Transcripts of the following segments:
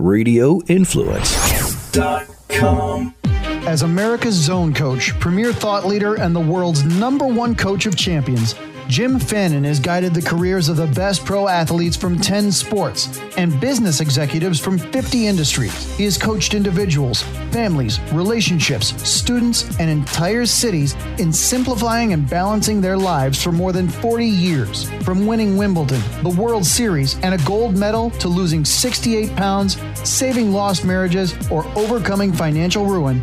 RadioInfluence.com. As America's zone coach, premier thought leader, and the world's #1 coach of champions, Jim Fannin has guided the careers of the best pro athletes from 10 sports and business executives from 50 industries. He has coached individuals, families, relationships, students, and entire cities in simplifying and balancing their lives for more than 40 years. From winning Wimbledon, the World Series, and a gold medal to losing 68 pounds, saving lost marriages, or overcoming financial ruin,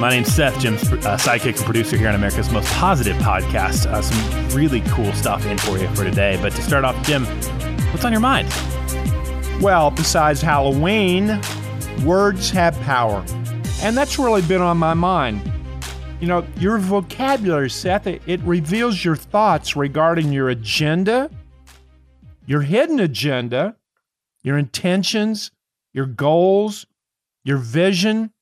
My name's Seth, Jim's sidekick and producer here on America's Most Positive Podcast. Some really cool stuff in for you for today. But to start off, Jim, what's on your mind? Well, besides Halloween, words have power. And that's really been on my mind. You know, your vocabulary, Seth, it reveals your thoughts regarding your agenda, your hidden agenda, your intentions, your goals, your vision,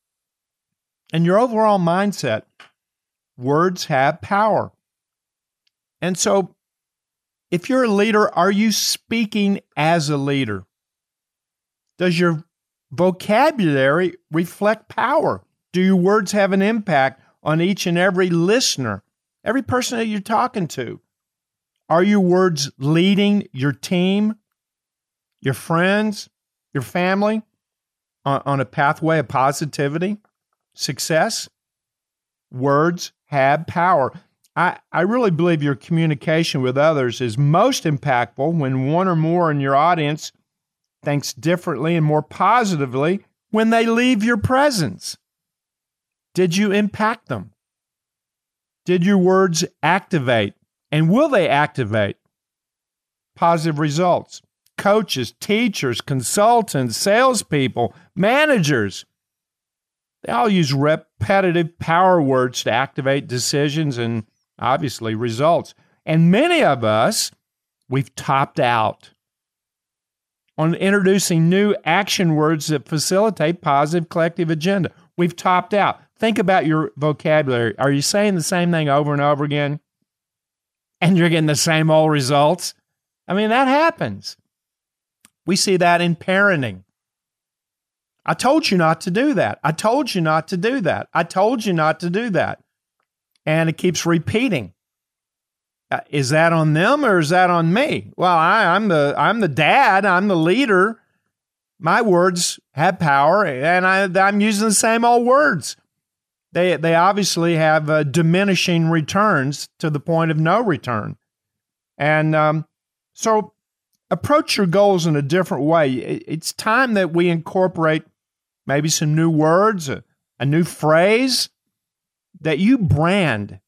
and your overall mindset. Words have power. And so, if you're a leader, are you speaking as a leader? Does your vocabulary reflect power? Do your words have an impact on each and every listener, every person that you're talking to? Are your words leading your team, your friends, your family on a pathway of positivity? Success? Words have power. I really believe your communication with others is most impactful when one or more in your audience thinks differently and more positively when they leave your presence. Did you impact them? Did your words activate? And will they activate positive results? Coaches, teachers, consultants, salespeople, managers, they all use repetitive power words to activate decisions and, obviously, results. And many of us, we've topped out on introducing new action words that facilitate positive collective agenda. We've topped out. Think about your vocabulary. Are you saying the same thing over and over again? And you're getting the same old results? I mean, that happens. We see that in parenting. I told you not to do that. I told you not to do that. I told you not to do that. And it keeps repeating. Is that on them or is that on me? Well, I'm the dad. I'm the leader. My words have power, and I'm using the same old words. They obviously have diminishing returns to the point of no return. And so approach your goals in a different way. It's time that we incorporate maybe some new words, a new phrase that you brand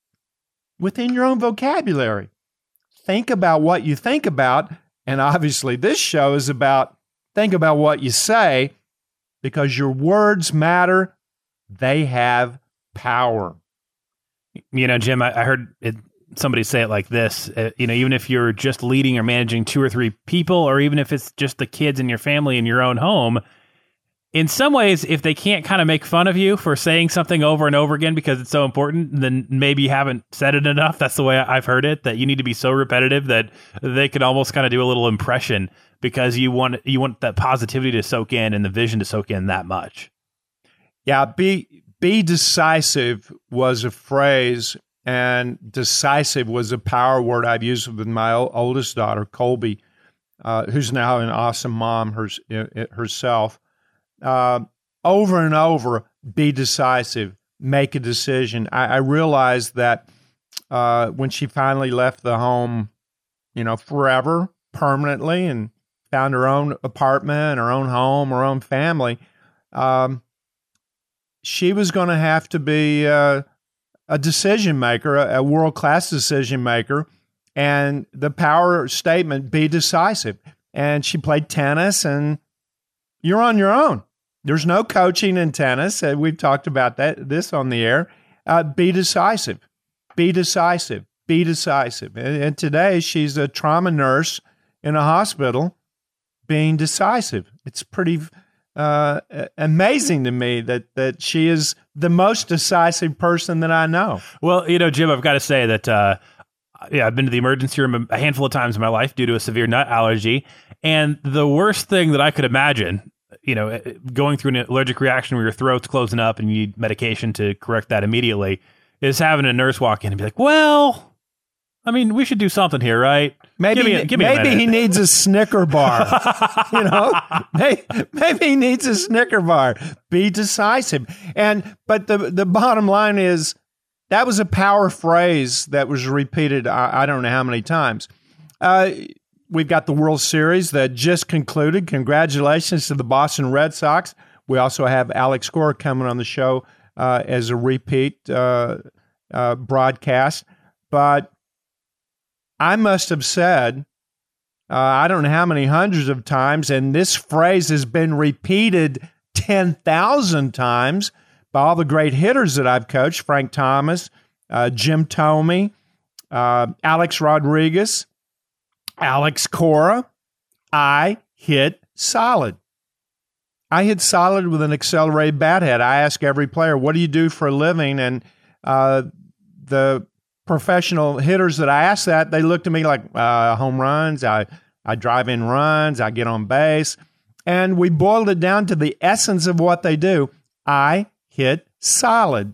within your own vocabulary. Think about what you think about. And obviously, this show is about think about what you say, because your words matter. They have power. You know, Jim, I heard somebody say it like this. You know, even if you're just leading or managing 2 or 3 people, or even if it's just the kids in your family in your own home, in some ways, if they can't kind of make fun of you for saying something over and over again because it's so important, then maybe you haven't said it enough. That's the way I've heard it, that you need to be so repetitive that they could almost kind of do a little impression, because you want that positivity to soak in and the vision to soak in that much. Yeah, be decisive was a phrase, and decisive was a power word I've used with my oldest daughter, Colby, who's now an awesome mom herself. Over and over, be decisive, make a decision. I realized that when she finally left the home, you know, forever, permanently, and found her own apartment, her own home, her own family, she was going to have to be a decision maker, a world-class decision maker. And the power statement, be decisive. And she played tennis, and you're on your own. There's no coaching in tennis. We've talked about this on the air. Be decisive. Be decisive. Be decisive. And today she's a trauma nurse in a hospital being decisive. It's pretty amazing to me that she is the most decisive person that I know. Well, you know, Jim, I've got to say that I've been to the emergency room a handful of times in my life due to a severe nut allergy. And the worst thing that I could imagine, you know, going through an allergic reaction where your throat's closing up and you need medication to correct that immediately, is having a nurse walk in and be like, well, I mean, we should do something here, right? Maybe he needs a Snicker bar. You know, maybe he needs a Snicker bar. Be decisive. But the bottom line is, that was a power phrase that was repeated I don't know how many times. We've got the World Series that just concluded. Congratulations to the Boston Red Sox. We also have Alex Cora coming on the show as a repeat broadcast. But I must have said, I don't know how many hundreds of times, and this phrase has been repeated 10,000 times, by all the great hitters that I've coached, Frank Thomas, Jim Tomey, Alex Rodriguez, Alex Cora, I hit solid. I hit solid with an accelerated bat head. I ask every player, what do you do for a living? And the professional hitters that I asked that, they looked at me like home runs, I drive in runs, I get on base. And we boiled it down to the essence of what they do. I hit solid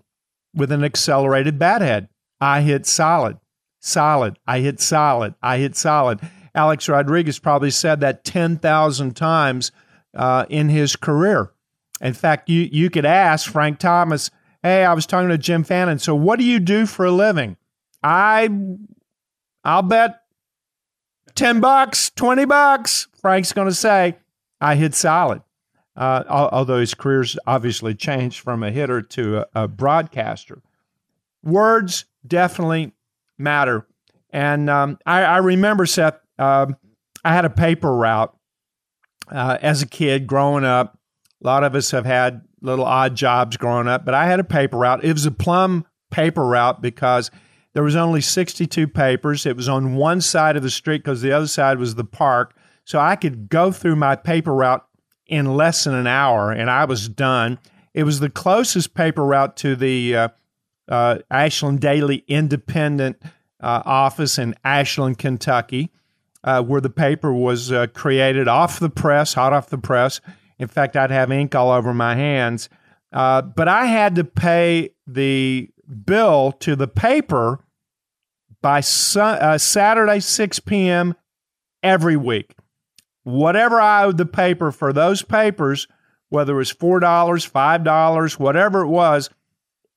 with an accelerated bat head. I hit solid, solid. I hit solid. I hit solid. Alex Rodriguez probably said that 10,000 times in his career. In fact, you could ask Frank Thomas, hey, I was talking to Jim Fannin, so what do you do for a living? I'll bet $10, $20. Frank's going to say, I hit solid. Although his career's obviously changed from a hitter to a broadcaster. Words definitely matter. And I remember, Seth, I had a paper route as a kid growing up. A lot of us have had little odd jobs growing up, but I had a paper route. It was a plum paper route because there was only 62 papers. It was on one side of the street because the other side was the park. So I could go through my paper route in less than an hour, and I was done. It was the closest paper route to the Ashland Daily Independent office in Ashland, Kentucky, where the paper was created off the press, hot off the press. In fact, I'd have ink all over my hands. But I had to pay the bill to the paper by Saturday, 6 p.m. every week. Whatever I owed the paper for those papers, whether it was $4, $5, whatever it was,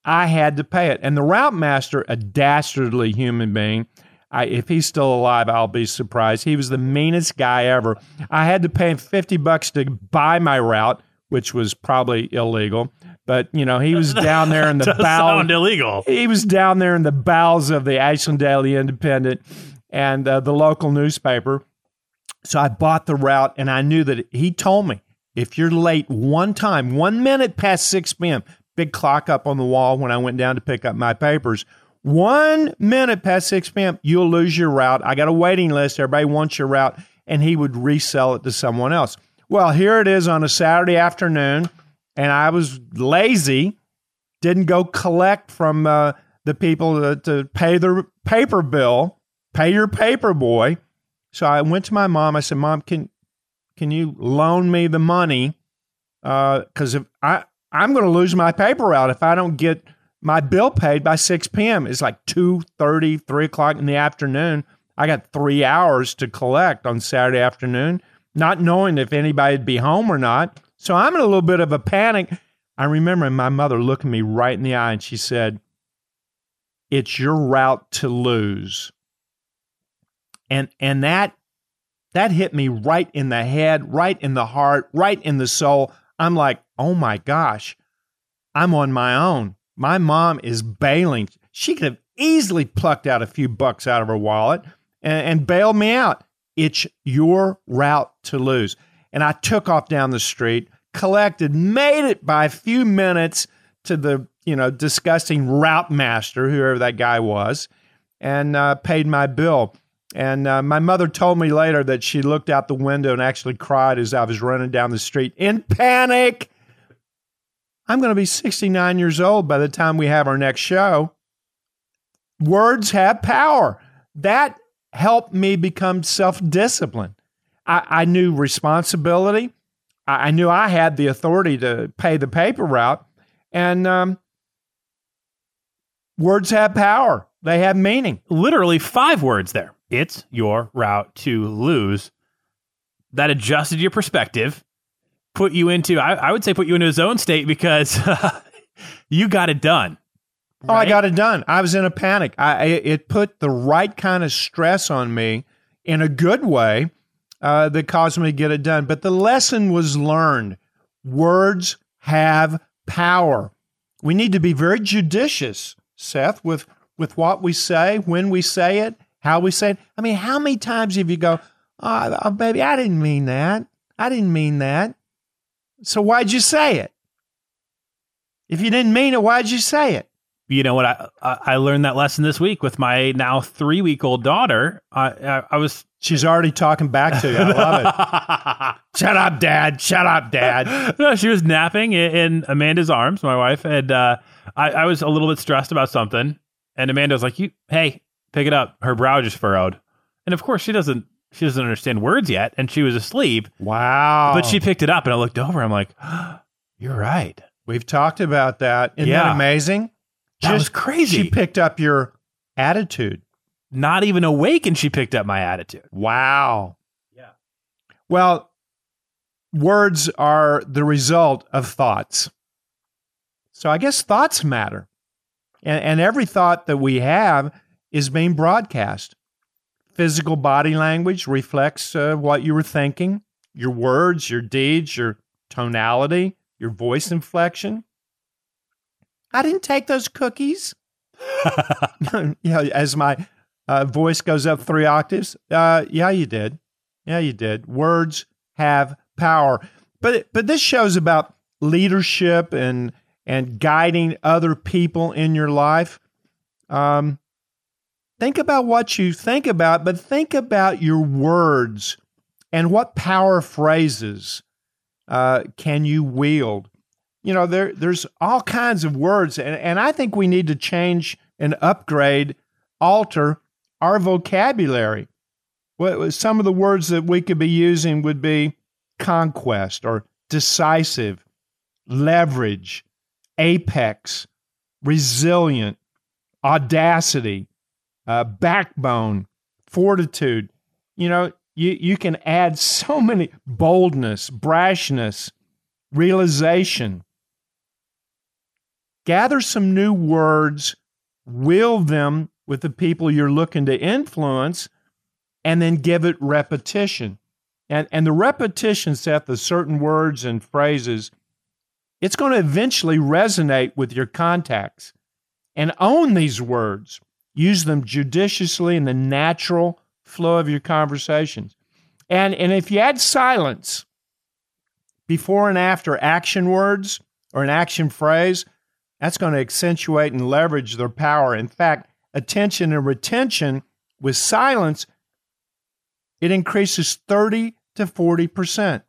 I had to pay it. And the route master, a dastardly human being, if he's still alive, I'll be surprised. He was the meanest guy ever. I had to pay him $50 to buy my route, which was probably illegal. But, you know, he was down there in the sound illegal. He was down there in the bowels of the Ashland Daily Independent and the local newspaper. So I bought the route, and I knew that he told me, if you're late one time, 1 minute past 6 p.m., big clock up on the wall when I went down to pick up my papers, 1 minute past 6 p.m., you'll lose your route. I got a waiting list. Everybody wants your route, and he would resell it to someone else. Well, here it is on a Saturday afternoon, and I was lazy, didn't go collect from the people to pay their paper bill, pay your paper boy. So I went to my mom. I said, Mom, can you loan me the money? Because if I'm going to lose my paper route if I don't get my bill paid by 6 p.m. It's like 2:30, 3 o'clock in the afternoon. I got 3 hours to collect on Saturday afternoon, not knowing if anybody would be home or not. So I'm in a little bit of a panic. I remember my mother looking me right in the eye, and she said, it's your route to lose. And that hit me right in the head, right in the heart, right in the soul. I'm like, oh my gosh, I'm on my own. My mom is bailing. She could have easily plucked out a few bucks out of her wallet and bailed me out. It's your route to lose. And I took off down the street, collected, made it by a few minutes to the, you know, disgusting route master, whoever that guy was, and paid my bill. And my mother told me later that she looked out the window and actually cried as I was running down the street in panic. I'm going to be 69 years old by the time we have our next show. Words have power. That helped me become self-disciplined. I knew responsibility. I knew I had the authority to pay the paper route. And words have power. They have meaning. Literally 5 words there. It's your route to lose. That adjusted your perspective, put you into, I would say put you into a zone state because you got it done. Right? Oh, I got it done. I was in a panic. It put the right kind of stress on me in a good way that caused me to get it done. But the lesson was learned. Words have power. We need to be very judicious, Seth, with what we say, when we say it, how we say it. I mean, how many times have you go, oh, baby, I didn't mean that. I didn't mean that. So why'd you say it? If you didn't mean it, why'd you say it? You know what? I learned that lesson this week with my now 3-week-old daughter. I was... She's already talking back to you. I love it. Shut up, Dad. Shut up, Dad. No, she was napping in Amanda's arms, my wife, and I was a little bit stressed about something. And Amanda was like, hey, pick it up. Her brow just furrowed. And of course, she doesn't understand words yet. And she was asleep. Wow. But she picked it up and I looked over. I'm like, you're right. We've talked about that. Isn't that amazing? That was crazy. She picked up your attitude. Not even awake, and she picked up my attitude. Wow. Yeah. Well, words are the result of thoughts. So I guess thoughts matter. And every thought that we have is being broadcast. Physical body language reflects what you were thinking, your words, your deeds, your tonality, your voice inflection. I didn't take those cookies. You know, as my voice goes up 3 octaves. Yeah, you did. Yeah, you did. Words have power. But this show's about leadership and guiding other people in your life. Think about what you think about, but think about your words and what power phrases can you wield. You know, there's all kinds of words, and I think we need to change and upgrade, alter our vocabulary. Well, some of the words that we could be using would be conquest or decisive, leverage, apex, resilient, audacity, backbone, fortitude. You know, you can add so many: boldness, brashness, realization. Gather some new words, wield them with the people you're looking to influence, and then give it repetition. And the repetition, Seth, of certain words and phrases, it's going to eventually resonate with your contacts. And own these words. Use them judiciously in the natural flow of your conversations. And if you add silence before and after action words or an action phrase, that's going to accentuate and leverage their power. In fact, attention and retention with silence, it increases 30 to 40%.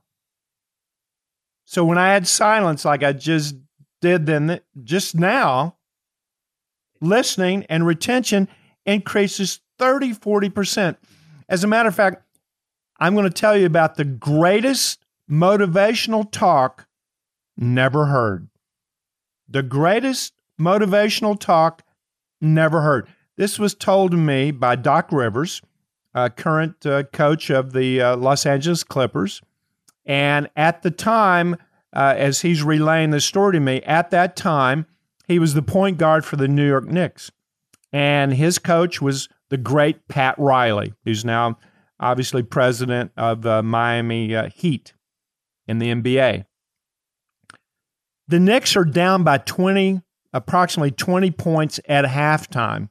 So when I add silence like I just did then just now, listening and retention increases 30, 40%. As a matter of fact, I'm going to tell you about the greatest motivational talk never heard. The greatest motivational talk never heard. This was told to me by Doc Rivers, current coach of the Los Angeles Clippers. And at the time, as he's relaying this story to me, at that time, he was the point guard for the New York Knicks. And his coach was the great Pat Riley, who's now obviously president of Miami Heat in the NBA. The Knicks are down by approximately 20 points at halftime.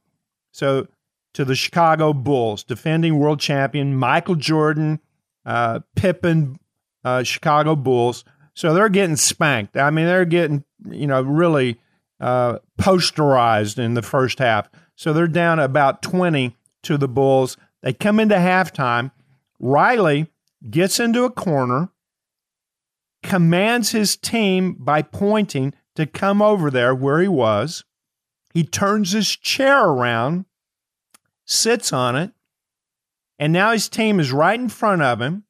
So to the Chicago Bulls, defending world champion Michael Jordan, Pippen, Chicago Bulls. So they're getting spanked. I mean, they're getting, really posterized in the first half. So they're down about 20 to the Bulls. They come into halftime. Riley gets into a corner, commands his team by pointing to come over there where he was. He turns his chair around, sits on it, and now his team is right in front of him.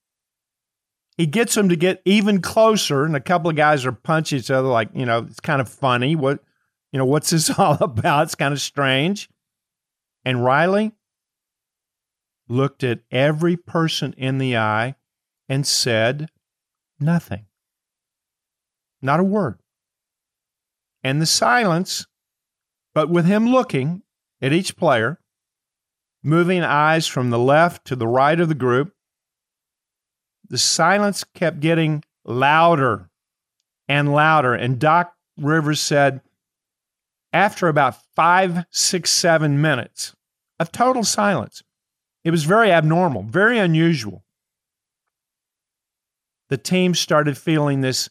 He gets them to get even closer, and a couple of guys are punching each other like, it's kind of funny. What's this all about? It's kind of strange. And Riley looked at every person in the eye and said nothing. Not a word. And the silence, but with him looking at each player, moving eyes from the left to the right of the group, the silence kept getting louder and louder. And Doc Rivers said, after about 5, 6, 7 minutes of total silence, it was very abnormal, very unusual. The team started feeling this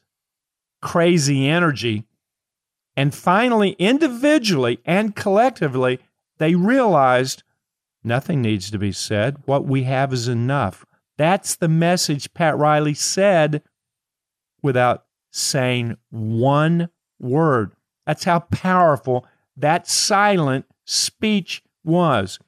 crazy energy. And finally, individually and collectively, they realized nothing needs to be said. What we have is enough. That's the message Pat Riley said without saying one word. That's how powerful that silent speech was.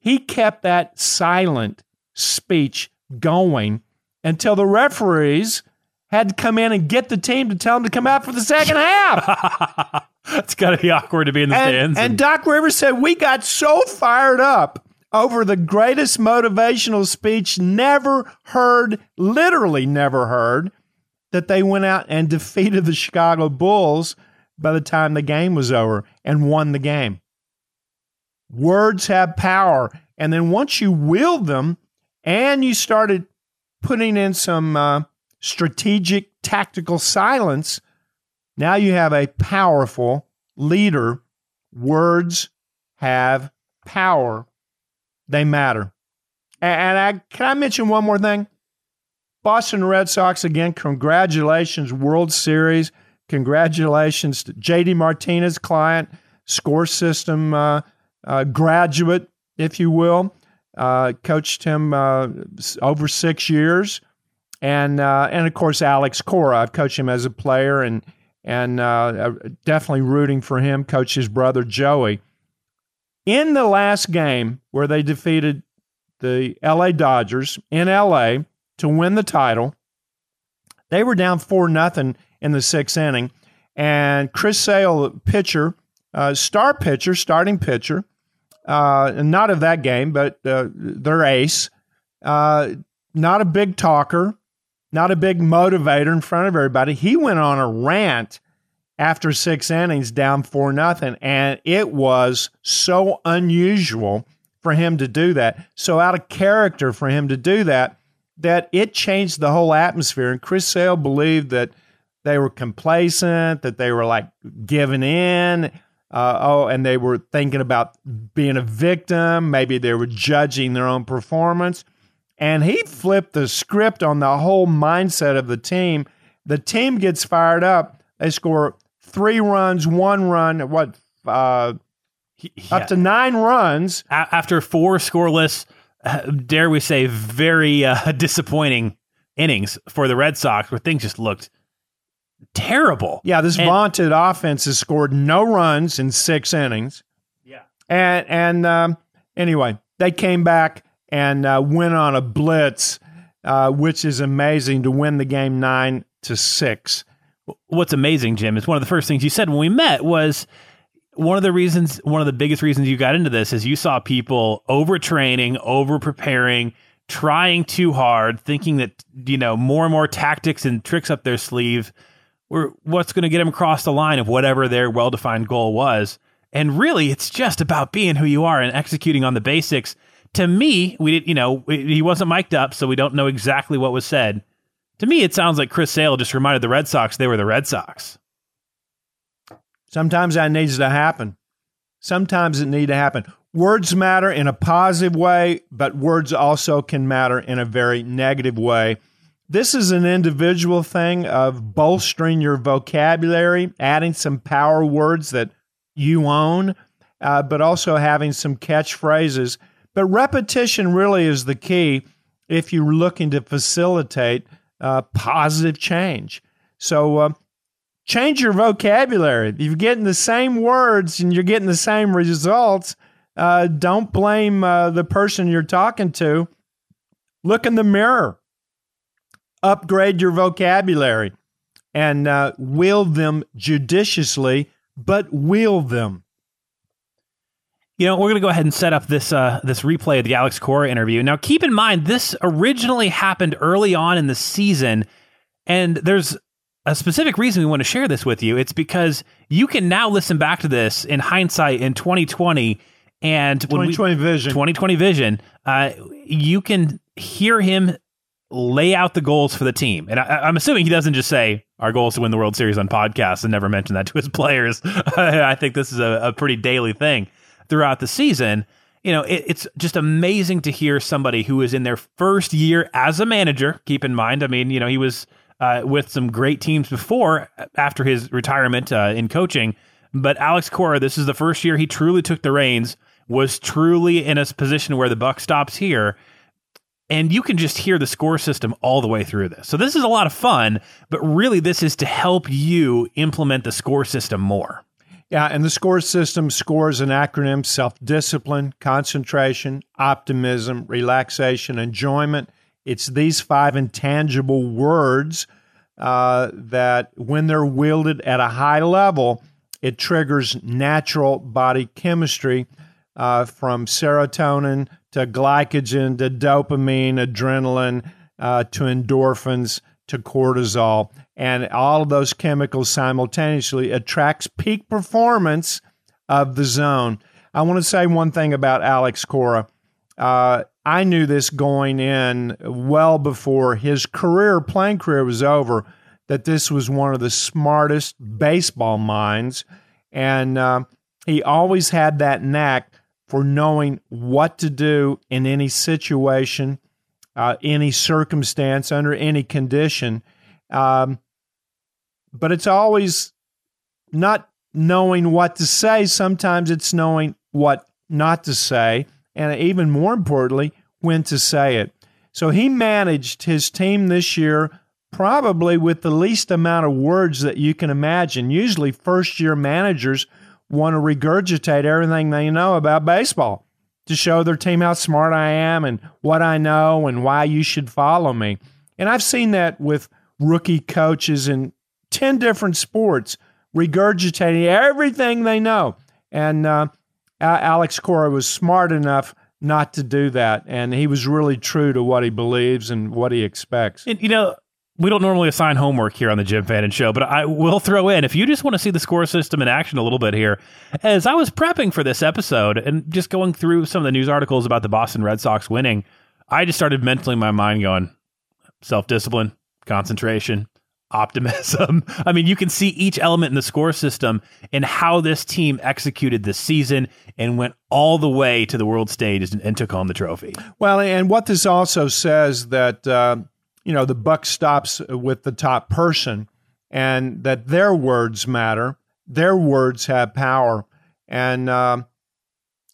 He kept that silent speech going until the referees had to come in and get the team to tell them to come out for the second half. It's got to be awkward to be in the stands. And Doc Rivers said, we got so fired up over the greatest motivational speech never heard, literally never heard, that they went out and defeated the Chicago Bulls by the time the game was over and won the game. Words have power. And then once you wield them and you started putting in some strategic, tactical silence, now you have a powerful leader. Words have power. They matter. And can I mention one more thing? Boston Red Sox, again, congratulations, World Series. Congratulations to J.D. Martinez, client, score system graduate, if you will. Coached him over 6 years. And of course, Alex Cora. I've coached him as a player and definitely rooting for him. Coached his brother, Joey. In the last game where they defeated the L.A. Dodgers in L.A. to win the title, they were down 4-0 in the sixth inning. And Chris Sale, pitcher, starting pitcher, not of that game, but their ace, not a big talker, not a big motivator in front of everybody. He went on a rant after 6 innings, down 4-0, and it was so unusual for him to do that, so out of character for him to do that, that it changed the whole atmosphere. And Chris Sale believed that they were complacent, that they were like giving in, and they were thinking about being a victim. Maybe they were judging their own performance. And he flipped the script on the whole mindset of the team. The team gets fired up. They score 3 runs, 1 run, up to 9 runs. After 4 scoreless, dare we say, very disappointing innings for the Red Sox, where things just looked terrible. Yeah, this vaunted offense has scored no runs in 6 innings. Yeah. And anyway, they came back and went on a blitz, which is amazing, to win the game 9-6. What's amazing, Jim, is one of the first things you said when we met was one of the biggest reasons you got into this is you saw people overtraining, overpreparing, trying too hard, thinking that, more and more tactics and tricks up their sleeve were what's going to get them across the line of whatever their well-defined goal was. And really, it's just about being who you are and executing on the basics. To me, we didn't, he wasn't mic'd up, so we don't know exactly what was said. To me, it sounds like Chris Sale just reminded the Red Sox they were the Red Sox. Sometimes that needs to happen. Sometimes it needs to happen. Words matter in a positive way, but words also can matter in a very negative way. This is an individual thing of bolstering your vocabulary, adding some power words that you own, but also having some catchphrases. But repetition really is the key if you're looking to facilitate positive change. So change your vocabulary. If you're getting the same words and you're getting the same results, don't blame the person you're talking to. Look in the mirror. Upgrade your vocabulary and wield them judiciously, but wield them. You know, we're going to go ahead and set up this this replay of the Alex Cora interview. Now, keep in mind, this originally happened early on in the season, and there's a specific reason we want to share this with you. It's because you can now listen back to this in hindsight in 2020 and 2020 vision. You can hear him lay out the goals for the team. And I'm assuming he doesn't just say our goal is to win the World Series on podcasts and never mention that to his players. I think this is a pretty daily thing throughout the season. You know, it's just amazing to hear somebody who is in their first year as a manager. Keep in mind, I mean, you know, he was with some great teams before after his retirement in coaching. But Alex Cora, this is the first year he truly took the reins, was truly in a position where the buck stops here. And you can just hear the score system all the way through this. So this is a lot of fun, but really this is to help you implement the score system more. Yeah, and the score system, SCORE is an acronym: self-discipline, concentration, optimism, relaxation, enjoyment. It's these five intangible words that when they're wielded at a high level, it triggers natural body chemistry from serotonin to glycogen to dopamine, adrenaline, to endorphins, to cortisol. And all of those chemicals simultaneously attracts peak performance of the zone. I want to say one thing about Alex Cora. I knew this going in well before his playing career was over, that this was one of the smartest baseball minds. And he always had that knack for knowing what to do in any situation, any circumstance, under any condition. But it's always not knowing what to say. Sometimes it's knowing what not to say, and even more importantly, when to say it. So he managed his team this year probably with the least amount of words that you can imagine. Usually first-year managers want to regurgitate everything they know about baseball to show their team how smart I am and what I know and why you should follow me. And I've seen that with rookie coaches in 10 different sports regurgitating everything they know. And Alex Cora was smart enough not to do that, and he was really true to what he believes and what he expects. And, you know, we don't normally assign homework here on the Jim Fannin Show, but I will throw in, if you just want to see the score system in action a little bit here, as I was prepping for this episode and just going through some of the news articles about the Boston Red Sox winning, I just started mentally in my mind going, self-discipline, concentration, optimism. I mean, you can see each element in the score system and how this team executed this season and went all the way to the world stage and took home the trophy. Well, and what this also says that... you know, the buck stops with the top person, and that their words matter. Their words have power. And,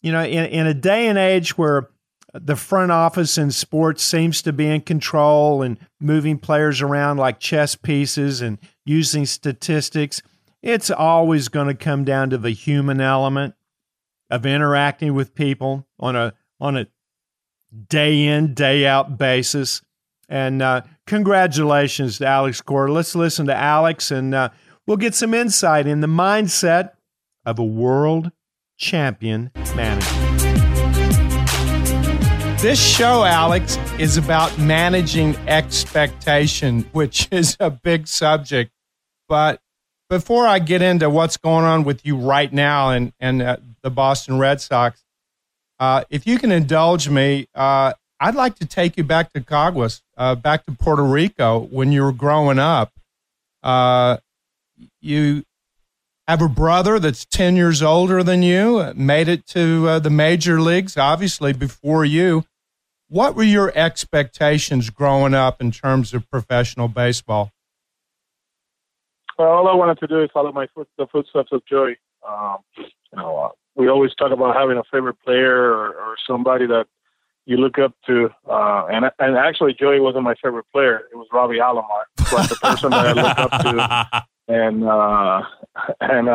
you know, in a day and age where the front office in sports seems to be in control and moving players around like chess pieces and using statistics, it's always going to come down to the human element of interacting with people on a day in, day out basis. And congratulations to Alex Cora. Let's listen to Alex, and we'll get some insight in the mindset of a world champion manager. This show, Alex, is about managing expectation, which is a big subject. But before I get into what's going on with you right now and the Boston Red Sox, if you can indulge me, I'd like to take you back to Caguas, back to Puerto Rico when you were growing up. You have a brother that's 10 years older than you, made it to the major leagues, obviously, before you. What were your expectations growing up in terms of professional baseball? Well, all I wanted to do is follow the footsteps of Joey. We always talk about having a favorite player or somebody that you look up to. And actually, Joey wasn't my favorite player. It was Robbie Alomar, but the person that I looked up to. And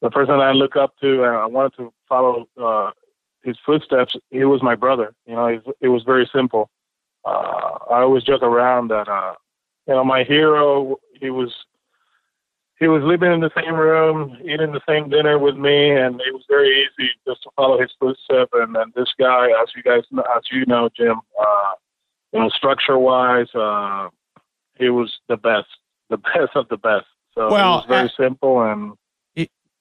the person I look up to, and I wanted to follow his footsteps. He was my brother. It was very simple. I always joke around that, my hero, he was living in the same room, eating the same dinner with me, and it was very easy just to follow his footstep. And this guy, as you know, Jim, structure-wise, he was the best of the best. So well, it was very simple. And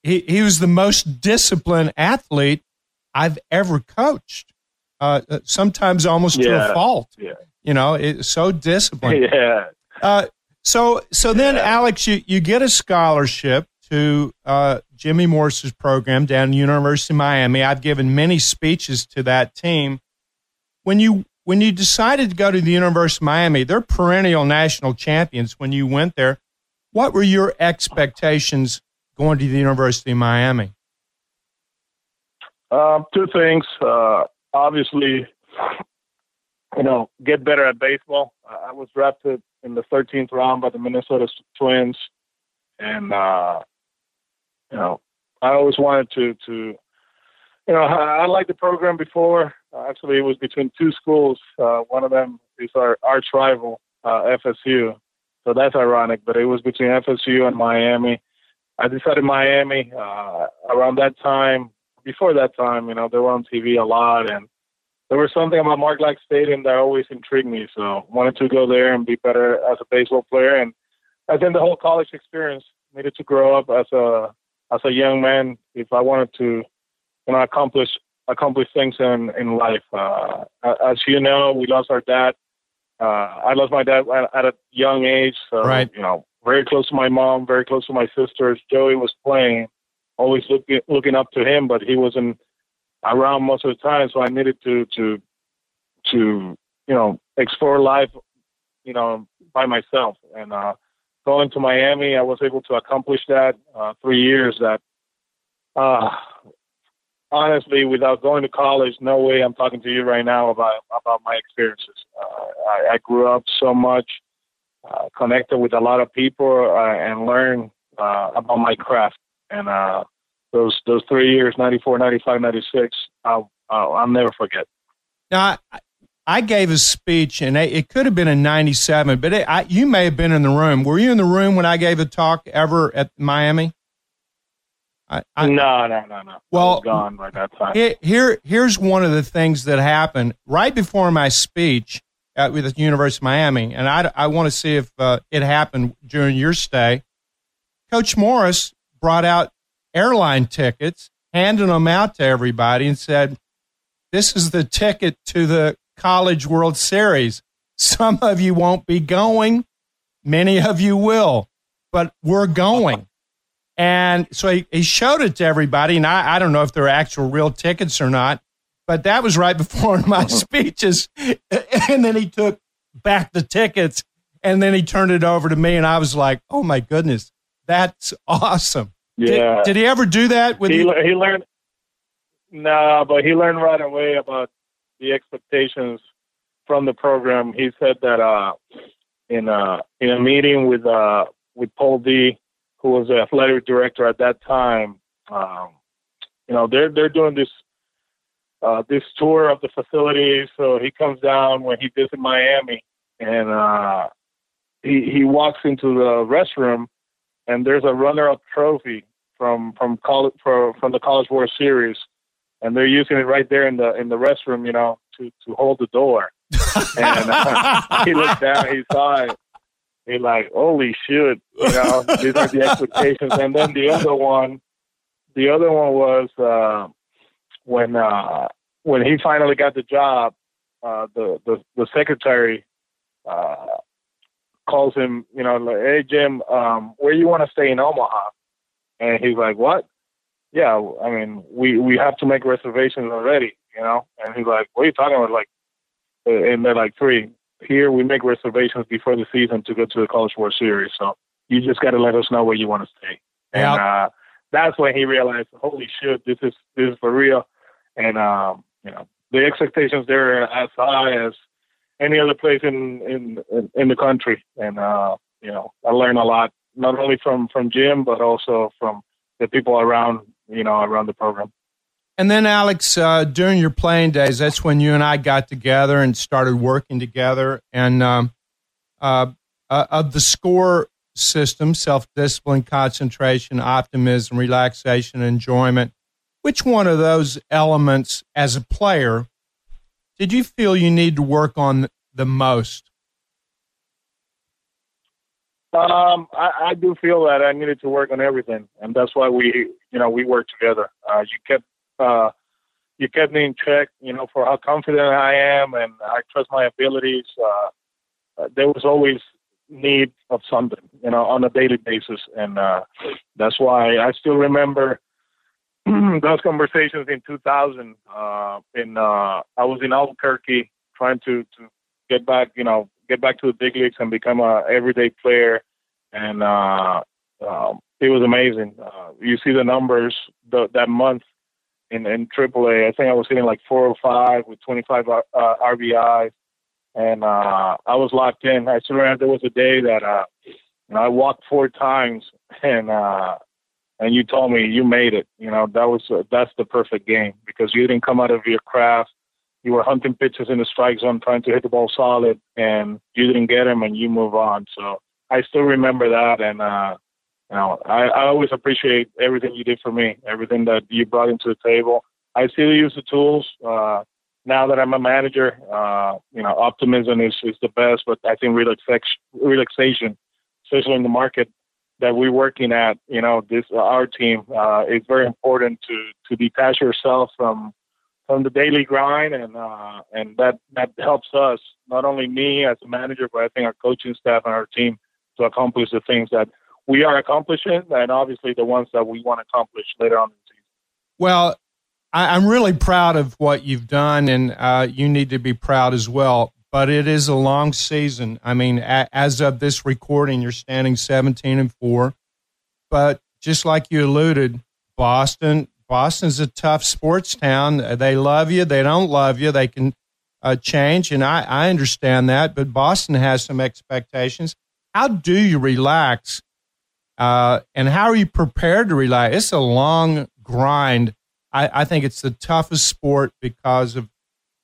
he was the most disciplined athlete I've ever coached. Sometimes almost to a fault. Yeah. It's so disciplined. Yeah. Then, Alex, you get a scholarship to Jimmy Morse's program down at University of Miami. I've given many speeches to that team. When you decided to go to the University of Miami, they're perennial national champions when you went there. What were your expectations going to the University of Miami? Two things. Obviously, get better at baseball. I was drafted in the 13th round by the Minnesota Twins. And, I always wanted to I liked the program before. Actually, it was between two schools. One of them is our arch rival, FSU. So that's ironic, but it was between FSU and Miami. I decided Miami around that time. Before that time, they were on TV a lot, and there was something about Mark-like Stadium that always intrigued me. So wanted to go there and be better as a baseball player. And I think the whole college experience needed to grow up as a young man if I wanted to, accomplish things in life. As you know, we lost our dad. I lost my dad at a young age. So, right. Very close to my mom, very close to my sisters. Joey was playing, always looking up to him, but he wasn't around most of the time. So I needed to explore life, by myself. And going to Miami, I was able to accomplish that 3 years that, honestly, without going to college, no way I'm talking to you right now about my experiences. I grew up so much, connected with a lot of people, and learned about my craft. And those 3 years, 94, 95, 96, I'll never forget. Now, I gave a speech, and it could have been in 97, but you may have been in the room. Were you in the room when I gave a talk ever at Miami? No. Well, I was gone by that time. Here's one of the things that happened right before my speech with the University of Miami, and I want to see if it happened during your stay. Coach Morris brought out airline tickets, handing them out to everybody, and said, "This is the ticket to the College World Series. Some of you won't be going, many of you will, but we're going." And so he showed it to everybody, and I don't know if they're actual real tickets or not, but that was right before my speeches. And then he took back the tickets, and then he turned it over to me, and I was like, oh, my goodness, that's awesome. Yeah. Did he ever do that? He learned. No, but he learned right away about the expectations from the program. He said that in a meeting with Paul D., who was the athletic director at that time, they're doing this tour of the facility. So he comes down when he visits Miami, and he walks into the restroom, and there's a runner-up trophy from the College World Series, and they're using it right there in the restroom, to hold the door. And he looked down, he saw it. He's like, holy shit, these are the expectations. And then the other one was when he finally got the job, the secretary calls him, like, hey, Jim, where you want to stay in Omaha? And he's like, what? Yeah, I mean, we have to make reservations already, And he's like, what are you talking about? Like, and they're like 3. Here we make reservations before the season to go to the College World Series. So you just got to let us know where you want to stay. And that's when he realized, holy shit, this is for real. And you know, the expectations there are as high as any other place in the country. And you know, I learned a lot, not only from Jim, but also from the people around the program. And then, Alex, during your playing days, that's when you and I got together and started working together. And of the SCORE system, self-discipline, concentration, optimism, relaxation, enjoyment, which one of those elements as a player did you feel you need to work on the most? I do feel that I needed to work on everything, and that's why we work together. You kept me in check, you know, for how confident I am, and I trust my abilities. There was always need of something, you know, on a daily basis. And that's why I still remember those conversations in 2000. I was in Albuquerque trying to get back to the big leagues and become a everyday player. And it was amazing. You see the numbers that month. In AAA, I think I was hitting like 405 with 25 RBIs, and I was locked in. I swear there was a day that I walked 4 times, and you told me you made it. You know, that's the perfect game, because you didn't come out of your craft. You were hunting pitches in the strike zone, trying to hit the ball solid, and you didn't get them, and you move on. So I still remember that, and you know, I always appreciate everything you did for me, everything that you brought into the table. I still use the tools. Now that I'm a manager, you know, optimism is the best, but I think relaxation, especially in the market that we're working at, you know, our team, it's very important to detach yourself from the daily grind. And that helps us, not only me as a manager, but I think our coaching staff and our team, to accomplish the things that we are accomplishing, and obviously the ones that we want to accomplish later on in the season. Well, I'm really proud of what you've done, and you need to be proud as well. But it is a long season. I mean, as of this recording, you're standing 17-4. But just like you alluded, Boston's a tough sports town. They love you. They don't love you. They can change, and I understand that. But Boston has some expectations. How do you relax? And how are you prepared to relax? It's a long grind. I think it's the toughest sport because of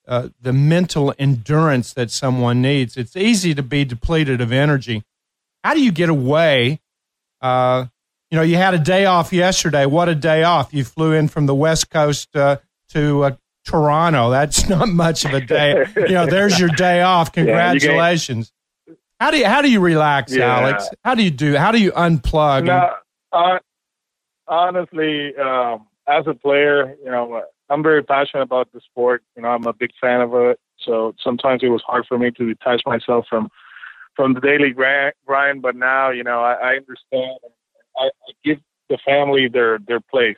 the mental endurance that someone needs. It's easy to be depleted of energy. How do you get away? You know, you had a day off yesterday. What a day off. You flew in from the West Coast to Toronto. That's not much of a day. You know, there's your day off. Congratulations. Yeah, How do you relax, yeah, Alex? How do you unplug? No, honestly, as a player, you know, I'm very passionate about the sport. You know, I'm a big fan of it. So sometimes it was hard for me to detach myself from the daily grind. But now, you know, I understand. I give the family their place.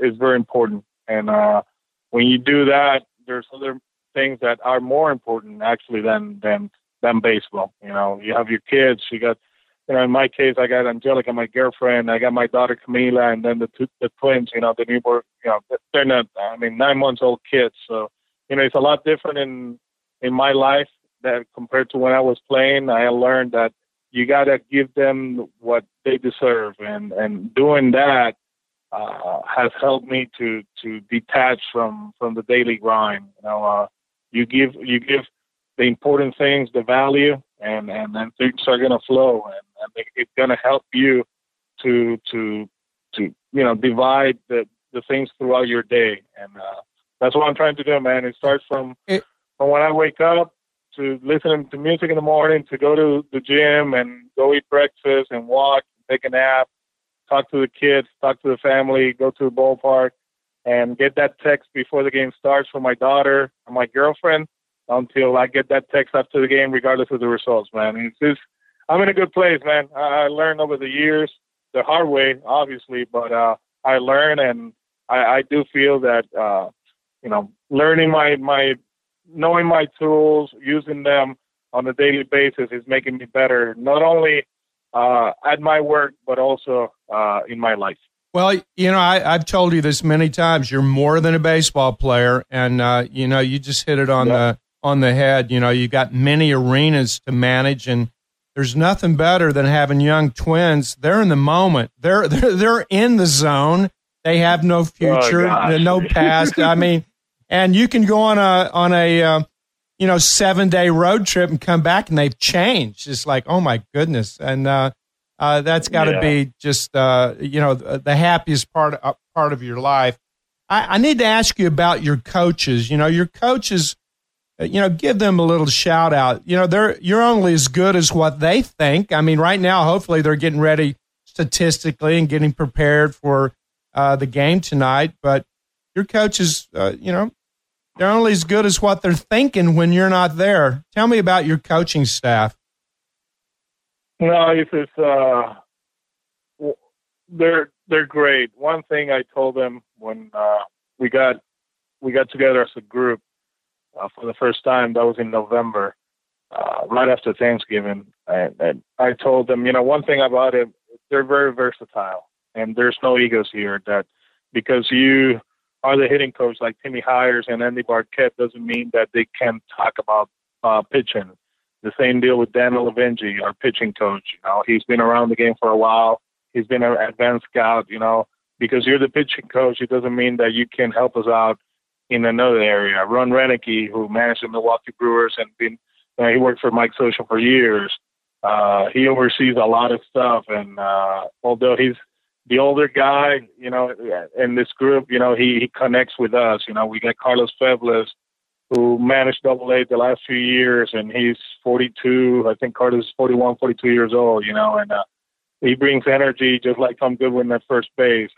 It's very important. And when you do that, there's other things that are more important actually than baseball. You know, you have your kids, you got, you know, in my case, I got Angelica, my girlfriend, I got my daughter Camila, and then the twins, you know, the newborn, you know, they're not, I mean, 9-month-old kids. So, you know, it's a lot different in my life that compared to when I was playing. I learned that you got to give them what they deserve. And doing that has helped me to detach from the daily grind. You know, you give the important things, the value, and then things are going to flow, and it's going to help you to you know, divide the things throughout your day, and that's what I'm trying to do, man. It starts from when I wake up to listening to music in the morning, to go to the gym and go eat breakfast and walk, take a nap, talk to the kids, talk to the family, go to the ballpark, and get that text before the game starts from my daughter and my girlfriend. Until I get that text after the game, regardless of the results, man. It's just, I'm in a good place, man. I learned over the years, the hard way, obviously, but I learn, and I do feel that, you know, learning my knowing my tools, using them on a daily basis is making me better, not only at my work, but also in my life. Well, you know, I've told you this many times. You're more than a baseball player, and you know, you just hit it on the head. You know, you got many arenas to manage, and there's nothing better than having young twins. They're in the moment. They're in the zone. They have no future, no past. I mean, and you can go on a you know, 7-day road trip and come back, and they've changed. It's like, oh my goodness, and. That's got to be just, you know, the happiest part of your life. I need to ask you about your coaches. You know, your coaches, you know, give them a little shout out. You know, you're only as good as what they think. I mean, right now, hopefully they're getting ready statistically and getting prepared for the game tonight. But your coaches, you know, they're only as good as what they're thinking when you're not there. Tell me about your coaching staff. No, it's they're great. One thing I told them when we got together as a group for the first time, that was in November, right after Thanksgiving, and I told them, you know, one thing about it, they're very versatile, and there's no egos here. That because you are the hitting coach like Timmy Hires and Andy Barquette doesn't mean that they can't talk about pitching. The same deal with Dan Olivengi, our pitching coach. You know, he's been around the game for a while. He's been an advanced scout. You know, because you're the pitching coach, it doesn't mean that you can help us out in another area. Ron Renneke, who managed the Milwaukee Brewers and been, you know, he worked for Mike Social for years. He oversees a lot of stuff, and although he's the older guy, you know, in this group, you know, he connects with us. You know, we got Carlos Feblis, who managed Double-A the last few years, and he's 42. I think Carter's 41, 42 years old, you know, and he brings energy just like Tom Goodwin at first base.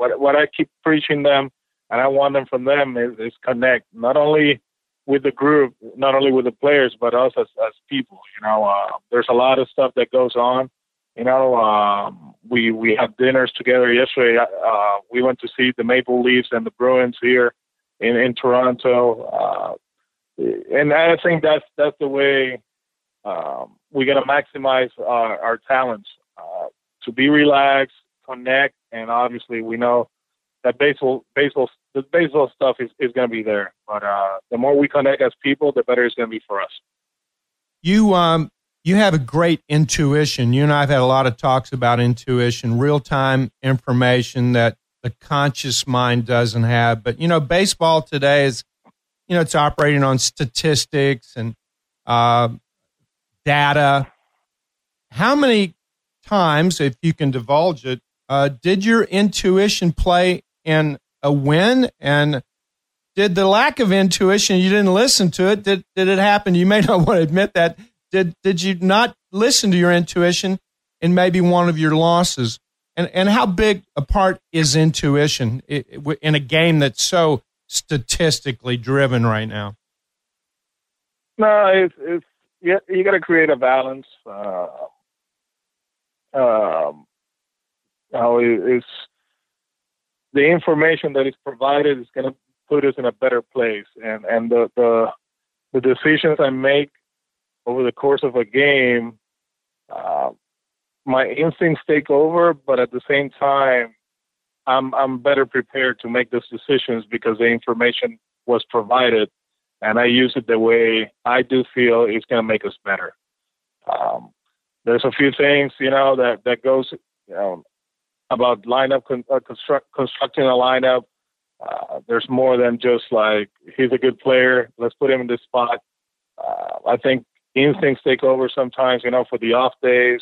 And, what I keep preaching them, and I want them from them, is connect, not only with the group, not only with the players, but us as people. You know, there's a lot of stuff that goes on. You know, we have dinners together yesterday. We went to see the Maple Leafs and the Bruins here in Toronto, and I think that's the way we got to maximize our talents, to be relaxed, connect, and obviously we know that baseball stuff is going to be there. But the more we connect as people, the better it's going to be for us. You have a great intuition. You and I have had a lot of talks about intuition, real time information that the conscious mind doesn't have. But, you know, baseball today is, you know, it's operating on statistics and data. How many times, if you can divulge it, did your intuition play in a win? And did the lack of intuition, you didn't listen to it, did it happen? You may not want to admit that. Did you not listen to your intuition in maybe one of your losses? And how big a part is intuition in a game that's so statistically driven right now? No, you got to create a balance. It's the information that is provided is going to put us in a better place, and the decisions I make over the course of a game. My instincts take over, but at the same time, I'm better prepared to make those decisions because the information was provided, and I use it the way I do feel it's going to make us better. There's a few things, you know, that goes, you know, about lineup constructing a lineup. There's more than just like he's a good player, let's put him in this spot. I think instincts take over sometimes, you know, for the off days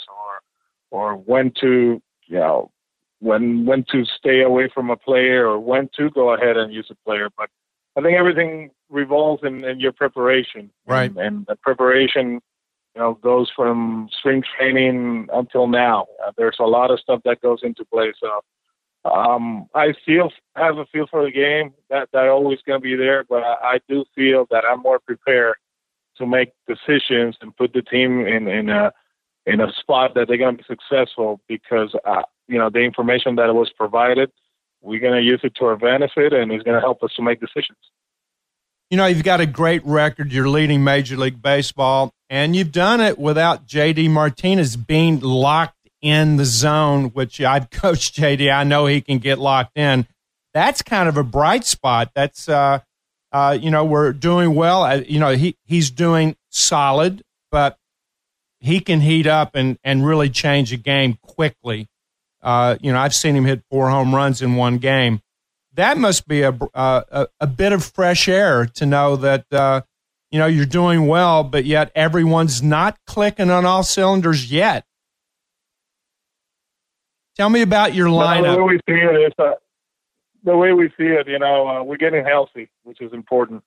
or when to, you know, when to stay away from a player or when to go ahead and use a player. But I think everything revolves in your preparation. Right. And the preparation, you know, goes from spring training until now. There's a lot of stuff that goes into play. So I have a feel for the game. That always going to be there. But I do feel that I'm more prepared to make decisions and put the team in a spot that they're going to be successful because, you know, the information that was provided, we're going to use it to our benefit, and it's going to help us to make decisions. You know, you've got a great record. You're leading Major League Baseball, and you've done it without J.D. Martinez being locked in the zone, which I've coached J.D. I know he can get locked in. That's kind of a bright spot. That's, you know, we're doing well. You know, he's doing solid, but he can heat up and really change a game quickly. You know, I've seen him hit 4 home runs in one game. That must be a bit of fresh air to know that, you know, you're doing well, but yet everyone's not clicking on all cylinders yet. Tell me about your lineup. No, the way we see it is, you know, we're getting healthy, which is important.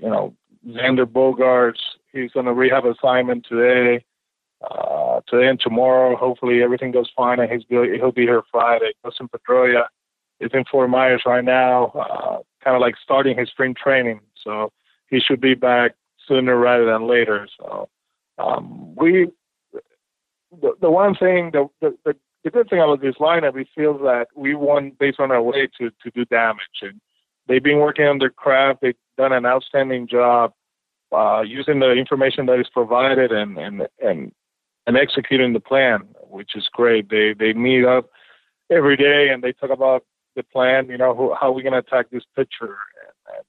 You know, Xander Bogaerts, he's on a rehab assignment today. Today and tomorrow, hopefully everything goes fine, and he'll be here Friday. Justin Pedroia is in Fort Myers right now, kind of like starting his spring training, so he should be back sooner rather than later. So the one thing, the good thing about this lineup, it feels that we won based on our way to do damage, and they've been working on their craft. They've done an outstanding job using the information that is provided and executing the plan, which is great. They meet up every day and they talk about the plan, you know, how we're going to attack this pitcher. And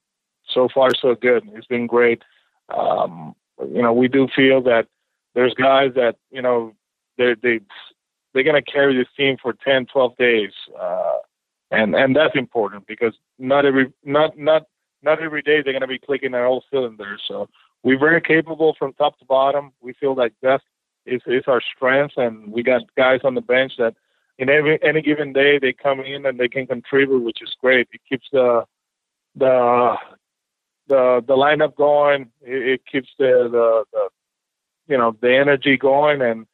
so far, so good. It's been great. You know, we do feel that there's guys that, you know, they're going to carry this team for 10, 12 days. And that's important because not every day they're going to be clicking on all cylinders. So we're very capable from top to bottom. We feel like that's is our strength, and we got guys on the bench that in any given day they come in and they can contribute, which is great. It keeps the lineup going. It keeps the you know, the energy going, and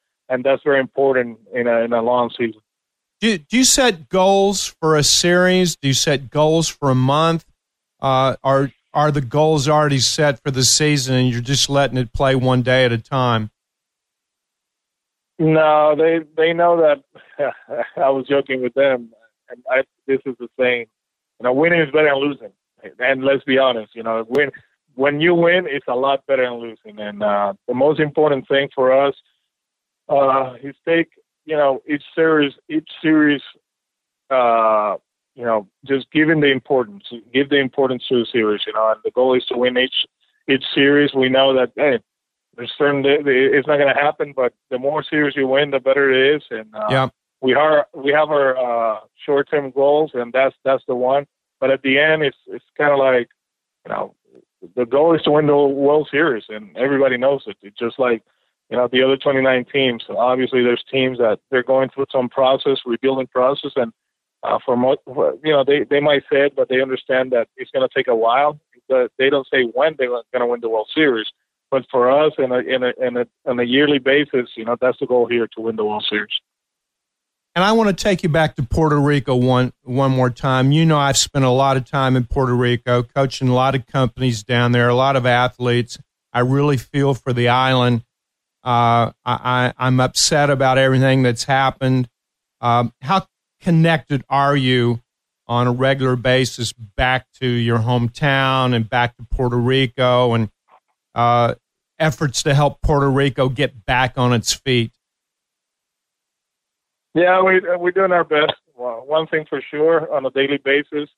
that's very important in a long season. Do you set goals for a series? Do you set goals for a month? Are the goals already set for the season, and you're just letting it play one day at a time? No, they know that. I was joking with them, and this is the same. You know, winning is better than losing, and let's be honest. You know, when you win, it's a lot better than losing. And the most important thing for us is take, you know, each series. You know, just give the importance to the series. You know, and the goal is to win each series. We know that. Hey, there's certain, it's not going to happen, but the more series you win, the better it is. And we have our short-term goals, and that's the one. But at the end, it's kind of like, you know, the goal is to win the World Series, and everybody knows it. It's just like, you know, the other 29 teams. So obviously, there's teams that they're going through some process, rebuilding process, and for most, you know, they might say it, but they understand that it's going to take a while. They don't say when they're going to win the World Series. But for us, on a yearly basis, you know, that's the goal here, to win the World Series. And I want to take you back to Puerto Rico one more time. You know, I've spent a lot of time in Puerto Rico, coaching a lot of companies down there, a lot of athletes. I really feel for the island. I'm upset about everything that's happened. How connected are you on a regular basis back to your hometown and back to Puerto Rico, and efforts to help Puerto Rico get back on its feet? Yeah, we're doing our best. Well, one thing for sure, on a daily basis,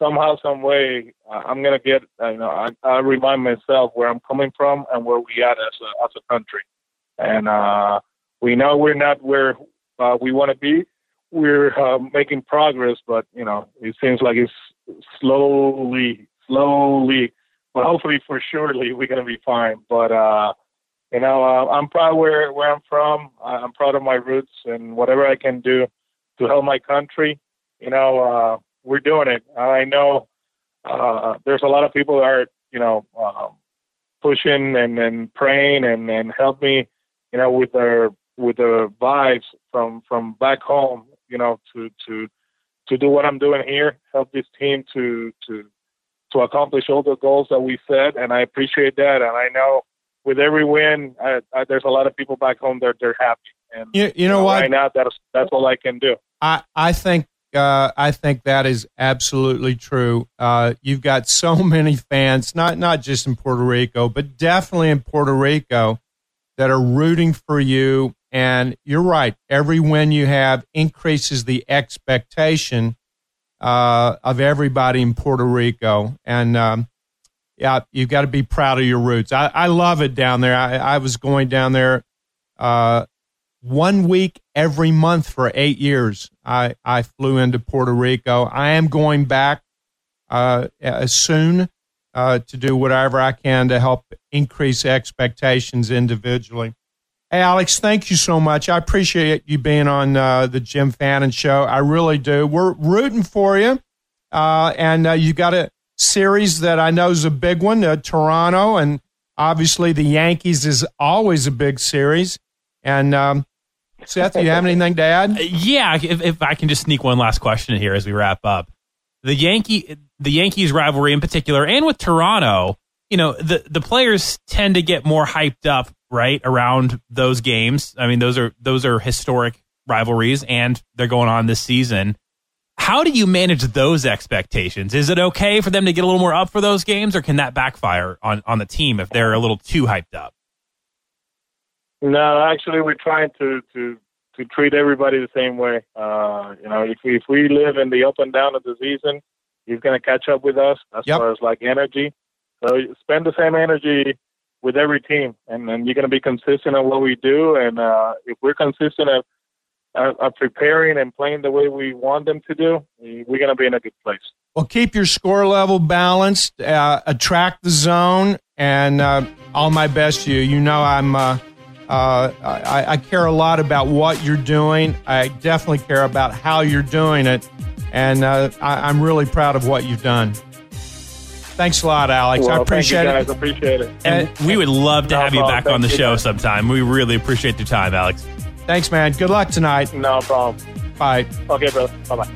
somehow, some way, I'm gonna get. You know, I remind myself where I'm coming from and where we at as a country, and we know we're not where we want to be. We're making progress, but you know, it seems like it's slowly. But hopefully, for surely, we're going to be fine. But, you know, I'm proud where I'm from. I'm proud of my roots, and whatever I can do to help my country, you know, we're doing it. I know there's a lot of people that are, you know, pushing and praying and help me, you know, with their vibes from back home, you know, to do what I'm doing here, help this team to accomplish all the goals that we set, and I appreciate that. And I know with every win, there's a lot of people back home that they're happy. And you know what? Right now, that's all I can do. I think I think that is absolutely true. You've got so many fans, not just in Puerto Rico, but definitely in Puerto Rico, that are rooting for you. And you're right. Every win you have increases the expectation of everybody in Puerto Rico. And yeah, you've got to be proud of your roots. I love it down there. I was going down there 1 week every month for 8 years. I flew into Puerto Rico. I am going back soon to do whatever I can to help increase expectations individually. Hey, Alex, thank you so much. I appreciate you being on the Jim Fannin Show. I really do. We're rooting for you. And you got a series that I know is a big one, Toronto. And obviously the Yankees is always a big series. And Seth, do you have anything to add? Yeah, if I can just sneak one last question in here as we wrap up. The Yankees rivalry in particular, and with Toronto, you know, the players tend to get more hyped up right around those games. I mean, those are historic rivalries, and they're going on this season. How do you manage those expectations? Is it okay for them to get a little more up for those games, or can that backfire on the team if they're a little too hyped up? No, actually, we're trying to treat everybody the same way. You know, if we live in the up and down of the season, he's going to catch up with us as far as like energy. So spend the same energy with every team, and you're going to be consistent on what we do. And if we're consistent at preparing and playing the way we want them to do, we're going to be in a good place. Well, keep your score level balanced, attract the zone, and all my best to you. You know I care a lot about what you're doing. I definitely care about how you're doing it. And I'm really proud of what you've done. Thanks a lot, Alex. Well, I appreciate it. Guys, appreciate it. And we would love to have you back on the show sometime. We really appreciate your time, Alex. Thanks, man. Good luck tonight. No problem. Bye. Okay, brother. Bye-bye.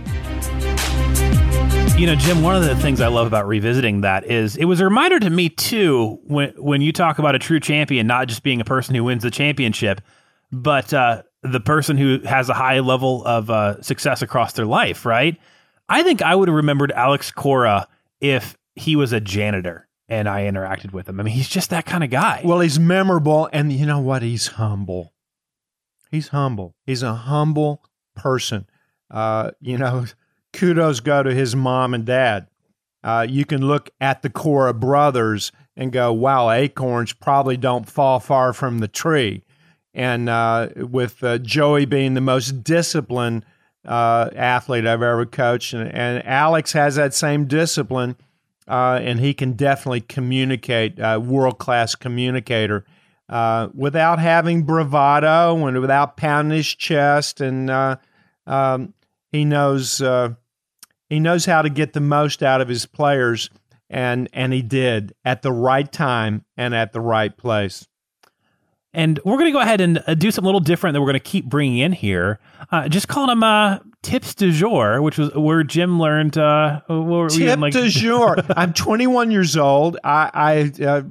You know, Jim, one of the things I love about revisiting that is it was a reminder to me, too, when you talk about a true champion, not just being a person who wins the championship, but the person who has a high level of success across their life, right? I think I would have remembered Alex Cora if he was a janitor and I interacted with him. I mean, he's just that kind of guy. Well, he's memorable. And you know what? He's humble. He's humble. He's a humble person. You know, kudos go to his mom and dad. You can look at the Cora brothers and go, wow, acorns probably don't fall far from the tree. And with Joey being the most disciplined athlete I've ever coached, and Alex has that same discipline, and he can definitely communicate, world-class communicator, without having bravado and without pounding his chest. And he knows how to get the most out of his players, and he did at the right time and at the right place. And we're going to go ahead and do something a little different that we're going to keep bringing in here. Just calling them tips du jour, which was where Jim learned. Du jour. I'm 21 years old. I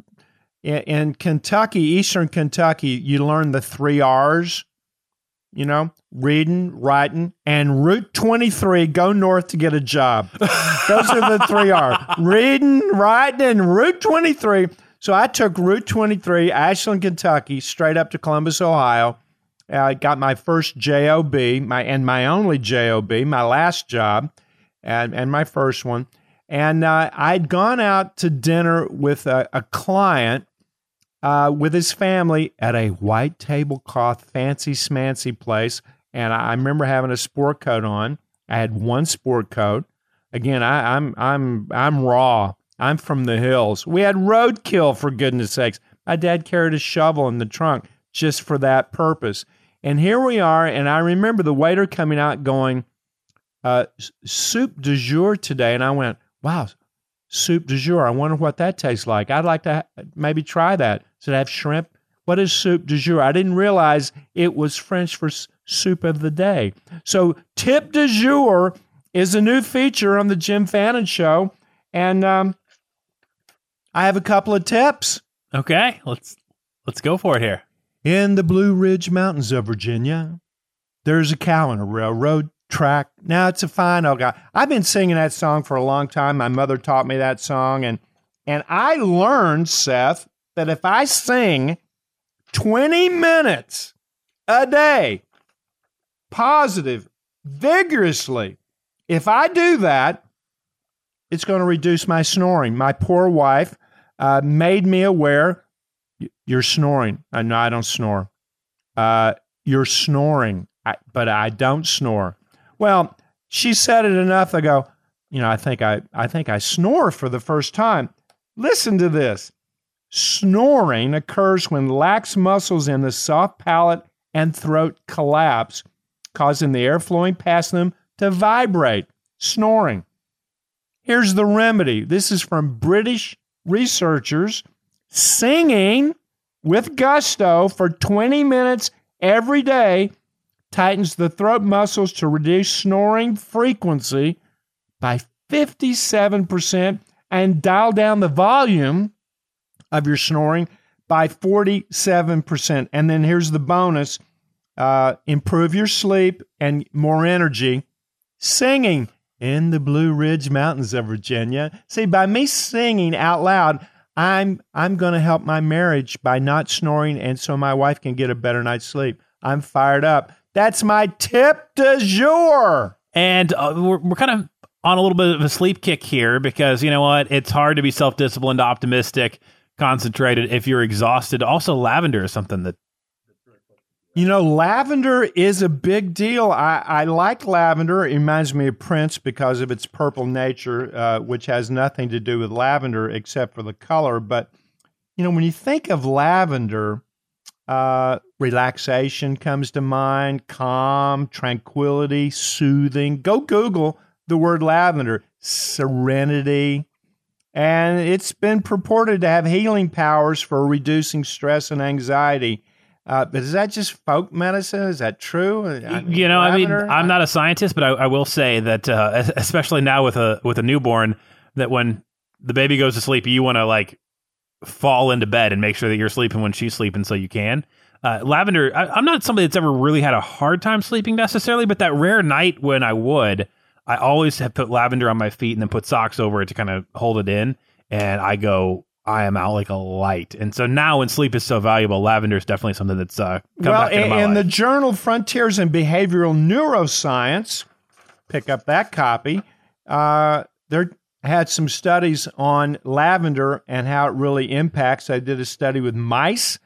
in Kentucky, Eastern Kentucky, you learn the 3 R's, you know, reading, writing, and Route 23, go north to get a job. Those are the 3 R's. Reading, writing, and Route 23. So I took Route 23, Ashland, Kentucky, straight up to Columbus, Ohio. I got my first job, my only job, my last job, and my first one. And I'd gone out to dinner with a client with his family at a white tablecloth fancy smancy place. And I remember having a sport coat on. I had one sport coat. Again, I'm raw. I'm from the hills. We had roadkill, for goodness sakes. My dad carried a shovel in the trunk just for that purpose. And here we are, and I remember the waiter coming out going, soup du jour today. And I went, wow, soup du jour. I wonder what that tastes like. I'd like to maybe try that. Should I have shrimp? What is soup du jour? I didn't realize it was French for soup of the day. So tip du jour is a new feature on the Jim Fannin Show. And I have a couple of tips. Okay, let's go for it here. In the Blue Ridge Mountains of Virginia, there's a cow in a railroad track. Now it's a fine old guy. I've been singing that song for a long time. My mother taught me that song. And I learned, Seth, that if I sing 20 minutes a day, positive, vigorously, if I do that, it's going to reduce my snoring. My poor wife made me aware, you're snoring. No, I don't snore. You're snoring, but I don't snore. Well, she said it enough. I go, I think I snore for the first time. Listen to this. Snoring occurs when lax muscles in the soft palate and throat collapse, causing the air flowing past them to vibrate. Snoring. Here's the remedy. This is from British researchers. Singing with gusto for 20 minutes every day tightens the throat muscles to reduce snoring frequency by 57% and dial down the volume of your snoring by 47%. And then here's the bonus. Improve your sleep and more energy. Singing in the Blue Ridge Mountains of Virginia. See, by me singing out loud, I'm going to help my marriage by not snoring, and so my wife can get a better night's sleep. I'm fired up. That's my tip du jour. And we're kind of on a little bit of a sleep kick here because, you know what, it's hard to be self-disciplined, optimistic, concentrated if you're exhausted. Also, lavender is something that... You know, lavender is a big deal. I like lavender. It reminds me of Prince because of its purple nature, which has nothing to do with lavender except for the color. But, you know, when you think of lavender, relaxation comes to mind, calm, tranquility, soothing. Go Google the word lavender, serenity. And it's been purported to have healing powers for reducing stress and anxiety. But is that just folk medicine? Is that true? I'm not a scientist, but I will say that, especially now with a newborn, that when the baby goes to sleep, you want to like fall into bed and make sure that you're sleeping when she's sleeping so you can. Lavender, I'm not somebody that's ever really had a hard time sleeping necessarily, but that rare night when I would, I always have put lavender on my feet and then put socks over it to kind of hold it in. And I go... I am out like a light. And so now when sleep is so valuable, lavender is definitely something that's come back into my life. In the journal Frontiers in Behavioral Neuroscience, pick up that copy, there had some studies on lavender and how it really impacts. I did a study with mice.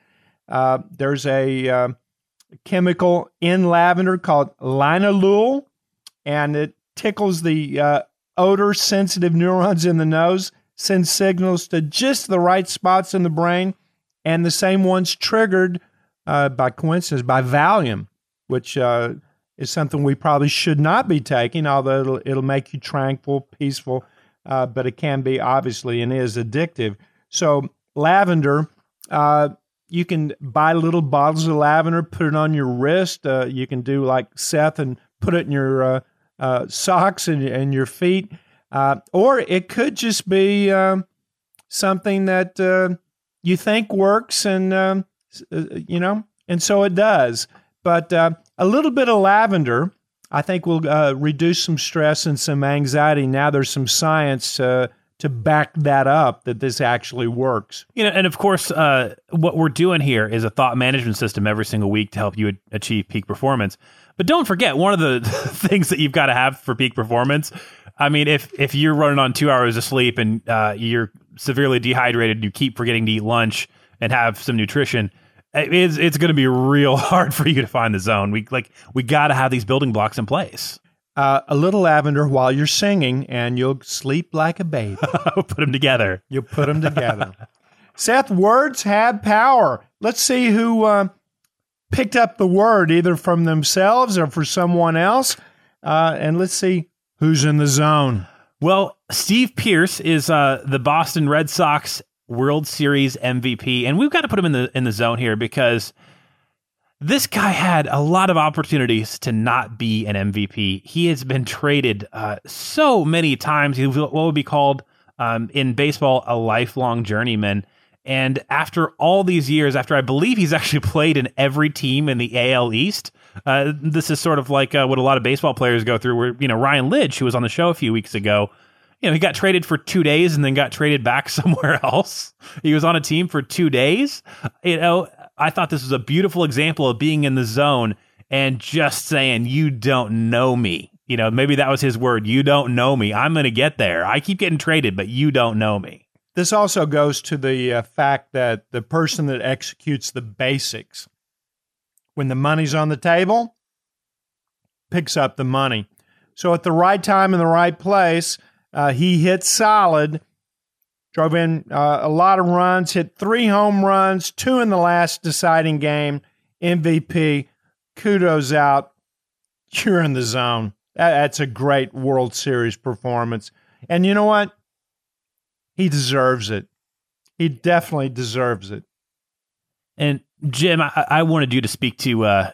There's a chemical in lavender called linalool, and it tickles the odor-sensitive neurons in the nose, send signals to just the right spots in the brain, and the same ones triggered by coincidence by Valium, which is something we probably should not be taking, although it'll make you tranquil, peaceful, but it can be obviously and is addictive. So lavender, you can buy little bottles of lavender, put it on your wrist. You can do like Seth and put it in your socks and your feet. Or it could just be something that you think works and, and so it does. But a little bit of lavender, I think, will reduce some stress and some anxiety. Now there's some science to back that up, that this actually works. You know, and of course, what we're doing here is a thought management system every single week to help you achieve peak performance. But don't forget, one of the things that you've got to have for peak performance, I mean, if you're running on 2 hours of sleep and you're severely dehydrated, you keep forgetting to eat lunch and have some nutrition, it's going to be real hard for you to find the zone. We got to have these building blocks in place. A little lavender while you're singing, and you'll sleep like a baby. Put them together. You'll put them together. Seth, words have power. Let's see who picked up the word, either from themselves or for someone else. And let's see who's in the zone. Well, Steve Pierce is the Boston Red Sox World Series MVP, and we've got to put him in the zone here because this guy had a lot of opportunities to not be an MVP. He has been traded so many times. He was what would be called in baseball a lifelong journeyman. And after all these years, after I believe he's actually played in every team in the AL East, This is sort of like what a lot of baseball players go through, where, you know, Ryan Lidge, who was on the show a few weeks ago, you know, he got traded for 2 days and then got traded back somewhere else. He was on a team for 2 days. You know, I thought this was a beautiful example of being in the zone and just saying, you don't know me. You know, maybe that was his word. You don't know me. I'm going to get there. I keep getting traded, but you don't know me. This also goes to the fact that the person that executes the basics, when the money's on the table, picks up the money. So at the right time in the right place, he hit solid, drove in a lot of runs, hit 3 home runs, 2 in the last deciding game, MVP, kudos out, you're in the zone. That's a great World Series performance. And you know what? He deserves it. He definitely deserves it. And, Jim, I wanted you to speak to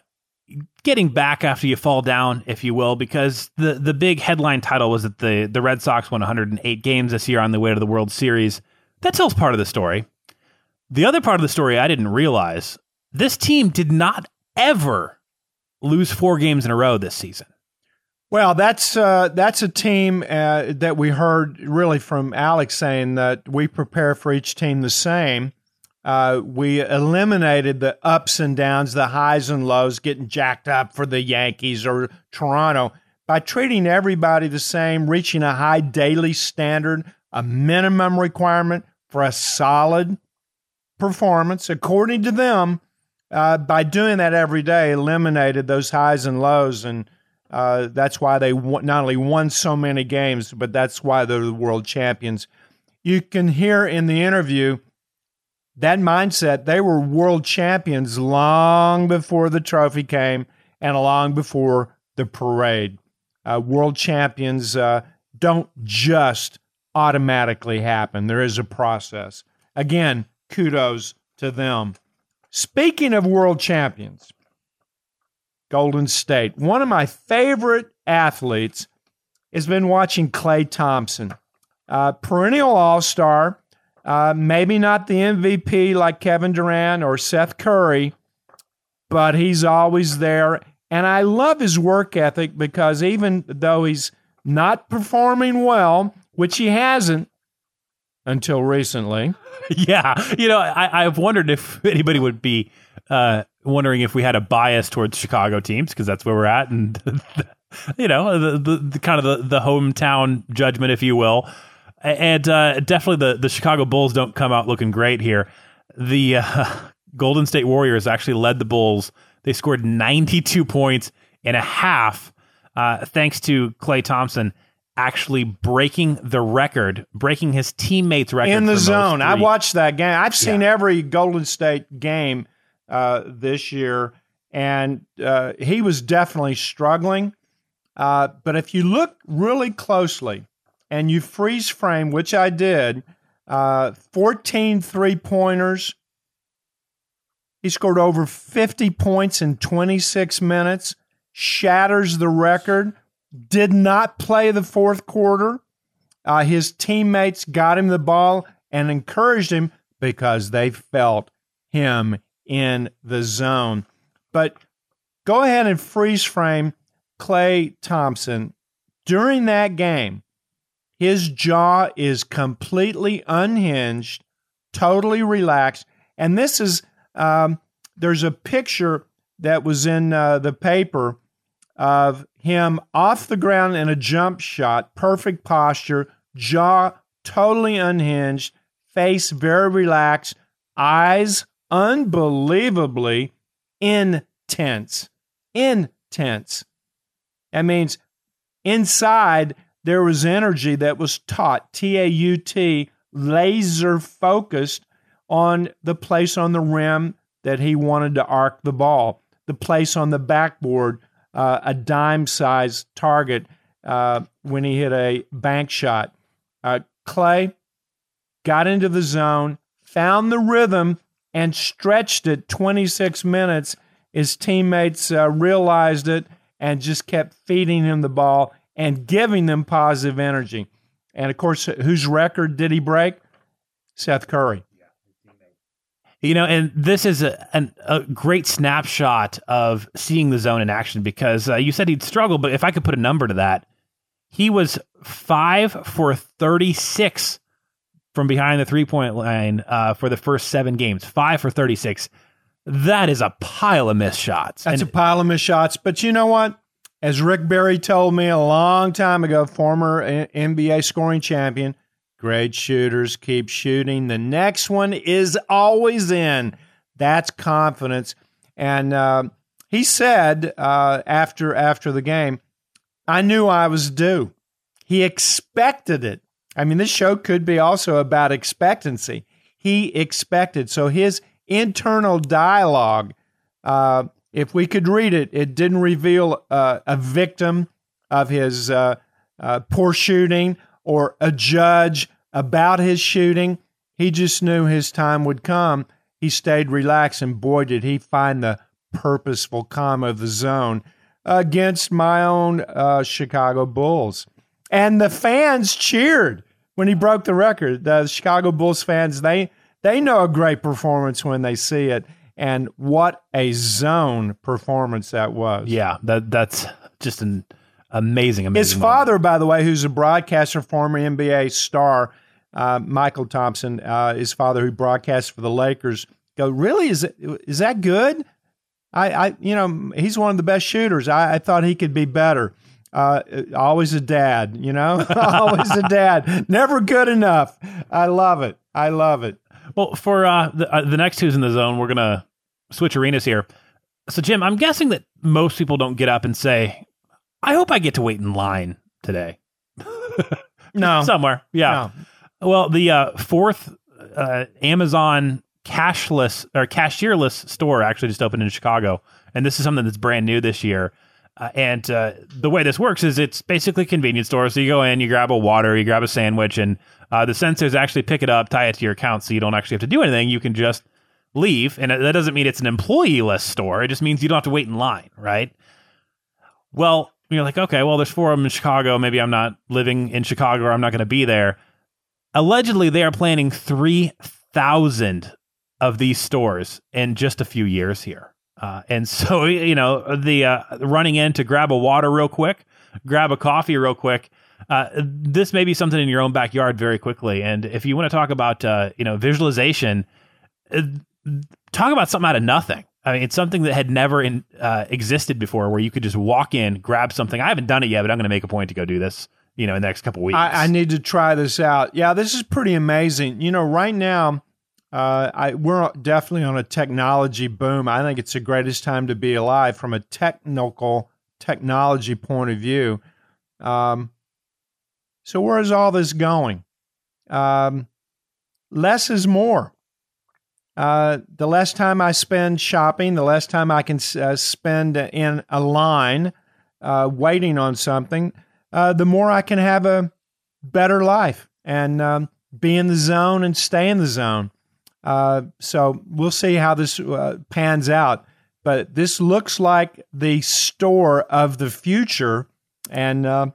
getting back after you fall down, if you will, because the big headline title was that the Red Sox won 108 games this year on the way to the World Series. That tells part of the story. The other part of the story I didn't realize, this team did not ever lose 4 games in a row this season. Well, that's a team that we heard really from Alex saying that we prepare for each team the same. We eliminated the ups and downs, the highs and lows, getting jacked up for the Yankees or Toronto by treating everybody the same, reaching a high daily standard, a minimum requirement for a solid performance. According to them, by doing that every day, eliminated those highs and lows, and that's why they not only won so many games, but that's why they're the world champions. You can hear in the interview that mindset. They were world champions long before the trophy came and long before the parade. World champions don't just automatically happen. There is a process. Again, kudos to them. Speaking of world champions, Golden State. One of my favorite athletes has been watching Klay Thompson, perennial all-star, maybe not the MVP like Kevin Durant or Seth Curry, but he's always there. And I love his work ethic because even though he's not performing well, which he hasn't until recently. Yeah. You know, I've wondered if anybody would be wondering if we had a bias towards Chicago teams, because that's where we're at. And, you know, the kind of the hometown judgment, if you will. And definitely the Chicago Bulls don't come out looking great here. The Golden State Warriors actually led the Bulls. They scored 92 points in a half, thanks to Klay Thompson actually breaking his teammates' record. In the zone. I watched that game. I've seen every Golden State game this year, and he was definitely struggling. But if you look really closely and you freeze frame, which I did, 14 three-pointers. He scored over 50 points in 26 minutes, shatters the record, did not play the fourth quarter. His teammates got him the ball and encouraged him because they felt him in the zone. But go ahead and freeze frame Klay Thompson. During that game, his jaw is completely unhinged, totally relaxed. And this is, there's a picture that was in the paper of him off the ground in a jump shot, perfect posture, jaw totally unhinged, face very relaxed, eyes unbelievably intense. Intense. That means inside there was energy that was taut, T-A-U-T, laser focused on the place on the rim that he wanted to arc the ball, the place on the backboard, a dime-sized target when he hit a bank shot. Klay got into the zone, found the rhythm, and stretched it 26 minutes. His teammates realized it and just kept feeding him the ball and giving them positive energy. And, of course, whose record did he break? Seth Curry. You know, and this is a great snapshot of seeing the zone in action, because you said he'd struggle, but if I could put a number to that, he was 5 for 36 from behind the three-point line for the first 7 games. 5 for 36. That is a pile of missed shots. That's a pile of missed shots. But you know what? As Rick Barry told me a long time ago, former NBA scoring champion, great shooters keep shooting. The next one is always in. That's confidence. And he said after the game, I knew I was due. He expected it. I mean, this show could be also about expectancy. He expected. So his internal dialogue, if we could read it, it didn't reveal a victim of his poor shooting or a judge about his shooting. He just knew his time would come. He stayed relaxed, and boy, did he find the purposeful calm of the zone against my own Chicago Bulls. And the fans cheered when he broke the record. The Chicago Bulls fans, they know a great performance when they see it. And what a zone performance that was. Yeah, that's just an amazing His father, moment. By the way, who's a broadcaster, former NBA star, Michael Thompson, his father who broadcasts for the Lakers, go, really? Is that good? I you know, he's one of the best shooters. I thought he could be better. Always a dad, you know? Always a dad. Never good enough. I love it. I love it. Well, for the next Who's in the Zone, we're going to switch arenas here. So, Jim, I'm guessing that most people don't get up and say, I hope I get to wait in line today. No. Somewhere. Yeah. No. Well, the fourth Amazon cashless or cashierless store actually just opened in Chicago. And this is something that's brand new this year. And the way this works is it's basically a convenience store. So you go in, you grab a water, you grab a sandwich, and the sensors actually pick it up, tie it to your account, so you don't actually have to do anything. You can just leave. And that doesn't mean it's an employee-less store. It just means you don't have to wait in line, right? Well, you're like, okay, well, there's 4 of them in Chicago. Maybe I'm not living in Chicago or I'm not going to be there. Allegedly, they are planning 3,000 of these stores in just a few years here. And so, you know, the running in to grab a water real quick, grab a coffee real quick. This may be something in your own backyard very quickly. And if you want to talk about, you know, visualization, talk about something out of nothing. I mean, it's something that had never existed before, where you could just walk in, grab something. I haven't done it yet, but I'm going to make a point to go do this, you know, in the next couple of weeks. I need to try this out. Yeah, this is pretty amazing. You know, right now, we're definitely on a technology boom. I think it's the greatest time to be alive from a technology point of view. So where is all this going? Less is more. The less time I spend shopping, the less time I can spend in a line waiting on something, the more I can have a better life and be in the zone and stay in the zone. So we'll see how this pans out, but this looks like the store of the future, and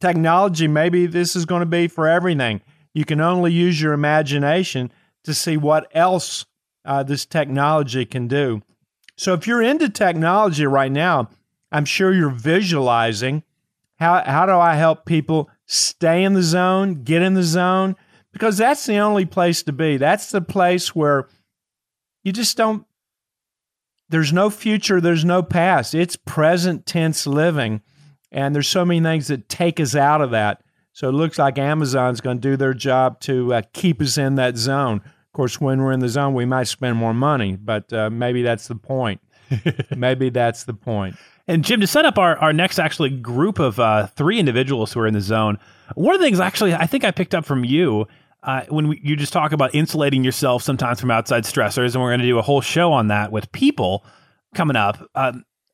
technology, maybe this is going to be for everything. You can only use your imagination to see what else this technology can do. So if you're into technology right now, I'm sure you're visualizing, how do I help people stay in the zone, get in the zone? Because that's the only place to be. That's the place where you just don't, there's no future, there's no past. It's present tense living. And there's so many things that take us out of that. So it looks like Amazon's going to do their job to keep us in that zone. Of course, when we're in the zone, we might spend more money, but maybe that's the point. Maybe that's the point. And Jim, to set up our next actually group of 3 individuals who are in the zone, one of the things actually I think I picked up from you when you just talk about insulating yourself sometimes from outside stressors, and we're going to do a whole show on that with people coming up.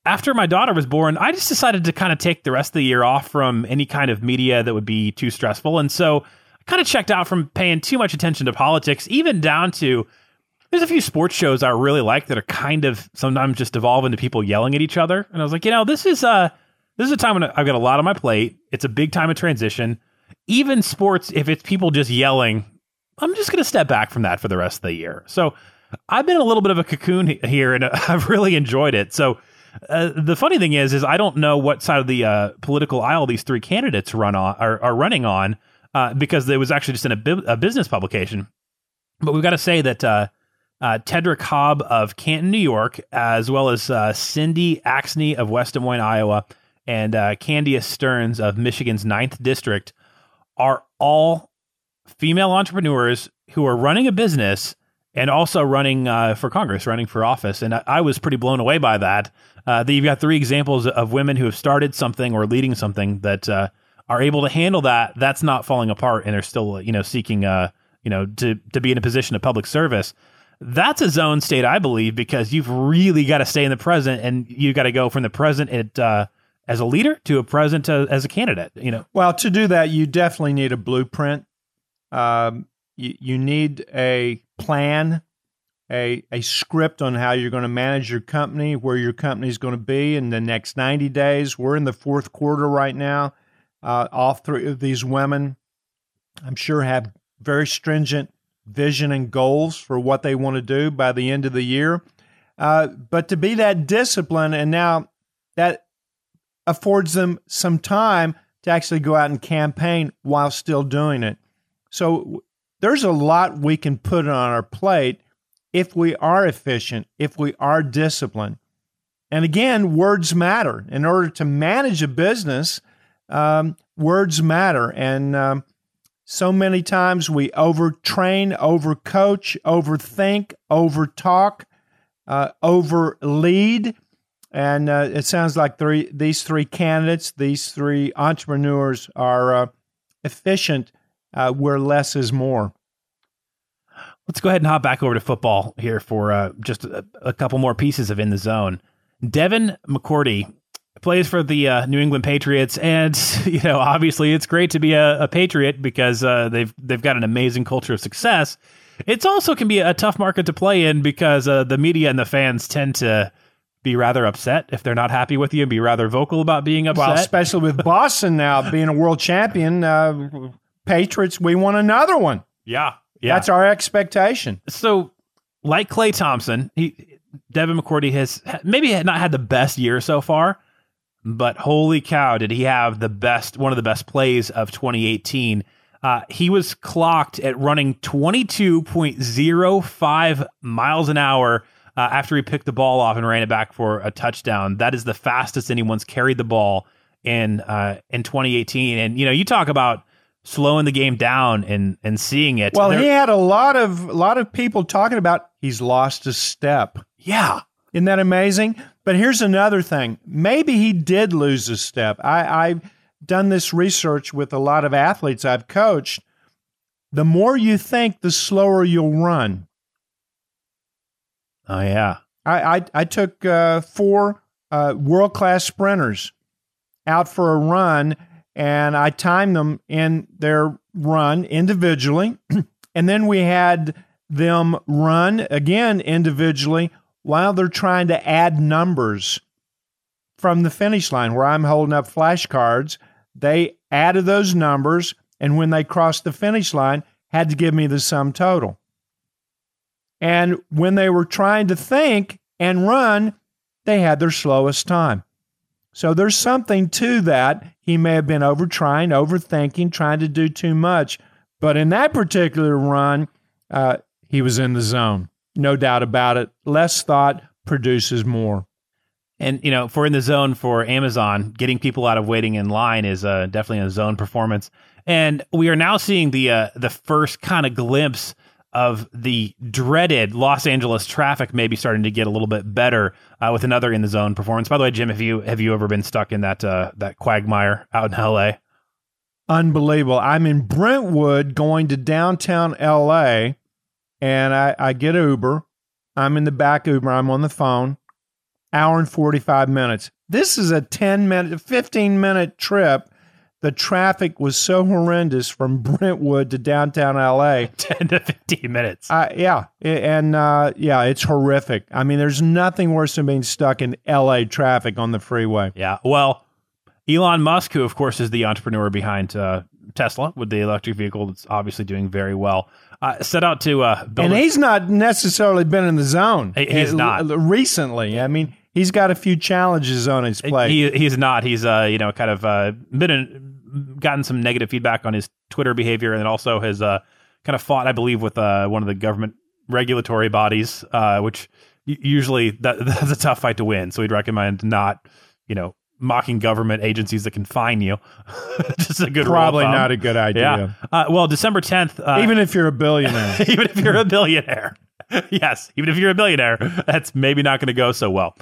After my daughter was born, I just decided to kind of take the rest of the year off from any kind of media that would be too stressful. And so I kind of checked out from paying too much attention to politics, even down to there's a few sports shows I really like that are kind of sometimes just devolve into people yelling at each other. And I was like, you know, this is a time when I've got a lot on my plate. It's a big time of transition. Even sports, if it's people just yelling, I'm just going to step back from that for the rest of the year. So I've been a little bit of a cocoon here, and I've really enjoyed it. So the funny thing is I don't know what side of the political aisle these three candidates are running on because it was actually just in a business publication. But we've got to say that Tedra Cobb of Canton, New York, as well as Cindy Axne of West Des Moines, Iowa, and Candiace Stearns of Michigan's 9th District are all female entrepreneurs who are running a business and also running for Congress, running for office. And I was pretty blown away by that. That you've got three examples of women who have started something or leading something that are able to handle that. That's not falling apart, and are still, seeking, to be in a position of public service. That's a zone state, I believe, because you've really got to stay in the present, and you've got to go from the present as a leader to a present as a candidate. Well, to do that, you definitely need a blueprint. You need a plan, a script on how you're going to manage your company, where your company is going to be in the next 90 days. We're in the fourth quarter right now. All three of these women, I'm sure, have very stringent vision and goals for what they want to do by the end of the year. But to be that disciplined, and now that affords them some time to actually go out and campaign while still doing it. So there's a lot we can put on our plate if we are efficient, if we are disciplined. And again, words matter. In order to manage a business, words matter. And so many times we overtrain, overcoach, overthink, overtalk, overlead. And it sounds like these three entrepreneurs are efficient where less is more. Let's go ahead and hop back over to football here for just a couple more pieces of In the Zone. Devin McCourty plays for the New England Patriots, and obviously it's great to be a Patriot because they've got an amazing culture of success. It's also can be a tough market to play in because the media and the fans tend to be rather upset if they're not happy with you, and be rather vocal about being upset. Well, especially with Boston now being a world champion, Patriots, we want another one. Yeah, that's our expectation. So, like Klay Thompson, Devin McCourty has maybe not had the best year so far. But holy cow, did he have one of the best plays of 2018. He was clocked at running 22.05 miles an hour after he picked the ball off and ran it back for a touchdown. That is the fastest anyone's carried the ball in 2018. And, you talk about slowing the game down and seeing it. Well, he had a lot of people talking about he's lost a step. Yeah. Isn't that amazing? But here's another thing. Maybe he did lose a step. I've done this research with a lot of athletes I've coached. The more you think, the slower you'll run. Oh, yeah. I took four world-class sprinters out for a run, and I timed them in their run individually. And then we had them run again individually while they're trying to add numbers from the finish line, where I'm holding up flashcards. They added those numbers, and when they crossed the finish line, had to give me the sum total. And when they were trying to think and run, they had their slowest time. So there's something to that. He may have been overtrying, overthinking, trying to do too much. But in that particular run, he was in the zone. No doubt about it. Less thought produces more. And, for In the Zone for Amazon, getting people out of waiting in line is definitely a zone performance. And we are now seeing the first kind of glimpse of the dreaded Los Angeles traffic maybe starting to get a little bit better with another In the Zone performance. By the way, Jim, have you ever been stuck in that quagmire out in L.A.? Unbelievable. I'm in Brentwood going to downtown L.A., and I get Uber. I'm in the back Uber. I'm on the phone. Hour and 45 minutes. This is a 15-minute trip. The traffic was so horrendous from Brentwood to downtown LA. 10 to 15 minutes. Yeah. And it's horrific. I mean, there's nothing worse than being stuck in LA traffic on the freeway. Yeah. Well, Elon Musk, who, of course, is the entrepreneur behind Tesla, with the electric vehicle that's obviously doing very well, set out to build. And he's not necessarily been in the zone. He's not. Recently, I mean, he's got a few challenges on his plate. He's not. He's, you know, kind of gotten some negative feedback on his Twitter behavior, and then also has kind of fought, I believe, with one of the government regulatory bodies, which usually that's a tough fight to win. So we'd recommend not, you know, mocking government agencies that can fine you. Just a good probably not a good idea. Yeah. Well, December 10th. Even if you're a billionaire. Even if you're a billionaire. Yes. Even if you're a billionaire, that's maybe not going to go so well.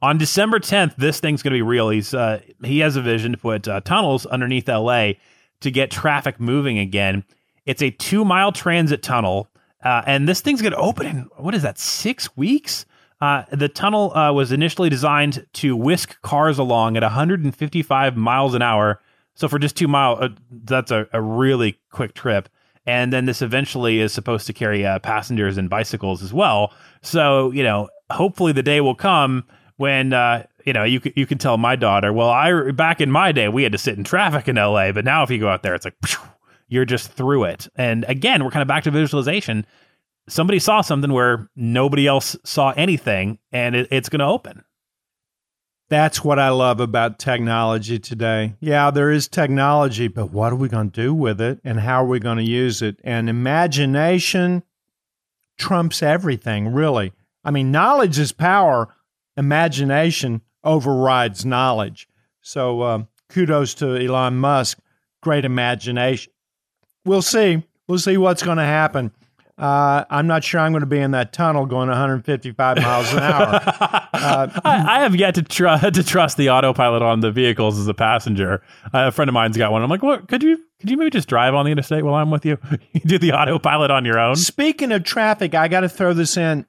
On December 10th, this thing's going to be real. He has a vision to put tunnels underneath L.A. to get traffic moving again. It's a 2-mile transit tunnel. And this thing's going to open in, 6 weeks? The tunnel was initially designed to whisk cars along at 155 miles an hour. So for just 2 miles, that's a really quick trip. And then this eventually is supposed to carry passengers and bicycles as well. So, you know, hopefully the day will come when, you know, you can tell my daughter, well, back in my day, we had to sit in traffic in L.A., but now if you go out there, it's like, phew, you're just through it. And again, we're kind of back to visualization. Somebody saw something where nobody else saw anything, and it's going to open. That's what I love about technology today. Yeah, there is technology, but what are we going to do with it, and how are we going to use it? And imagination trumps everything, really. I mean, knowledge is power. Imagination overrides knowledge. So kudos to Elon Musk. Great imagination. We'll see. We'll see what's going to happen. I'm not sure I'm going to be in that tunnel going 155 miles an hour. I have yet to trust the autopilot on the vehicles as a passenger. A friend of mine's got one. I'm like, well, could you maybe just drive on the interstate while I'm with you? You do the autopilot on your own. Speaking of traffic, I got to throw this in.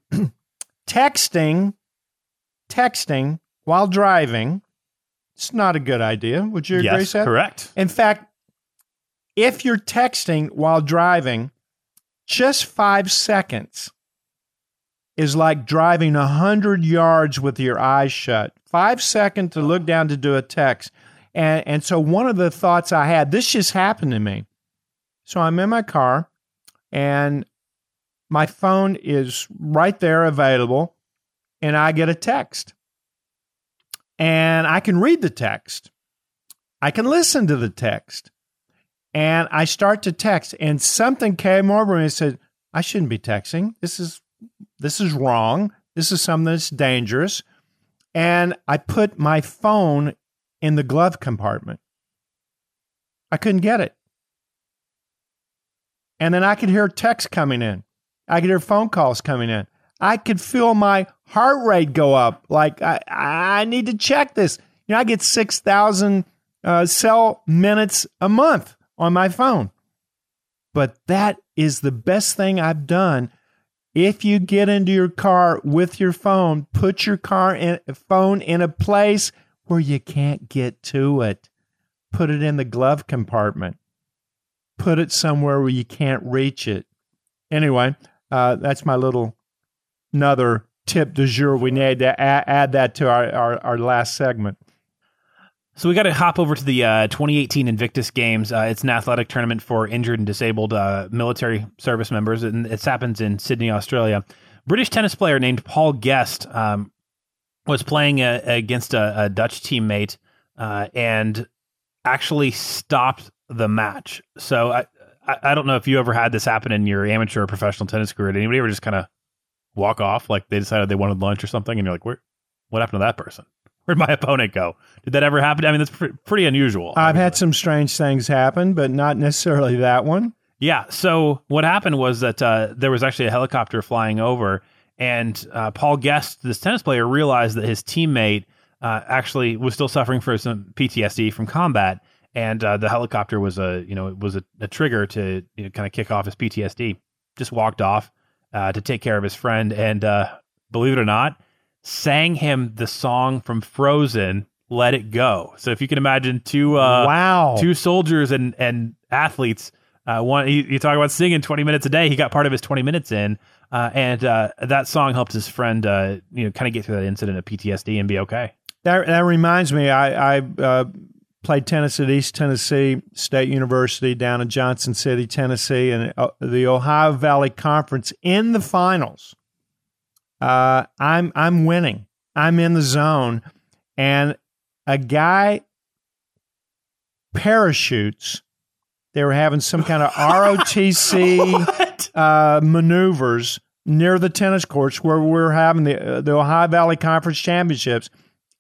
Texting while driving. It's not a good idea. Would you agree, Seth? Yes, correct. In fact, if you're texting while driving, just 5 seconds is like driving 100 yards with your eyes shut. 5 seconds to look down to do a text. And so one of the thoughts I had, this just happened to me. So I'm in my car, and my phone is right there available, and I get a text. And I can read the text. I can listen to the text. And I start to text, and something came over me and said, I shouldn't be texting. This is wrong. This is something that's dangerous. And I put my phone in the glove compartment. I couldn't get it. And then I could hear texts coming in. I could hear phone calls coming in. I could feel my heart rate go up. Like, I need to check this. You know, I get 6,000 cell minutes a month on my phone. But that is the best thing I've done. If you get into your car with your phone, put your phone in a place where you can't get to it. Put it in the glove compartment. Put it somewhere where you can't reach it. Anyway, that's my little another tip du jour. We need to add that to our last segment. So we got to hop over to the 2018 Invictus Games. It's an athletic tournament for injured and disabled military service members, and it happens in Sydney, Australia. British tennis player named Paul Guest was playing against a Dutch teammate and actually stopped the match. So I don't know if you ever had this happen in your amateur or professional tennis career. Did anybody ever just kind of walk off, like they decided they wanted lunch or something, and you're like, what happened to that person? Where'd my opponent go? Did that ever happen? I mean, that's pretty unusual. I've had some strange things happen, but not necessarily that one. Yeah. So what happened was that there was actually a helicopter flying over, and Paul Guest, this tennis player, realized that his teammate actually was still suffering from some PTSD from combat, and the helicopter was a trigger to kind of kick off his PTSD. Just walked off to take care of his friend, and believe it or not, sang him the song from Frozen, Let It Go. So if you can imagine two soldiers and athletes, one, you talk about singing 20 minutes a day, he got part of his 20 minutes in, and that song helped his friend kind of get through that incident of PTSD and be okay. That reminds me, I played tennis at East Tennessee State University down in Johnson City, Tennessee, and the Ohio Valley Conference in the finals. I'm winning. I'm in the zone, and a guy parachutes. They were having some kind of ROTC maneuvers near the tennis courts where we're having the Ohio Valley Conference Championships.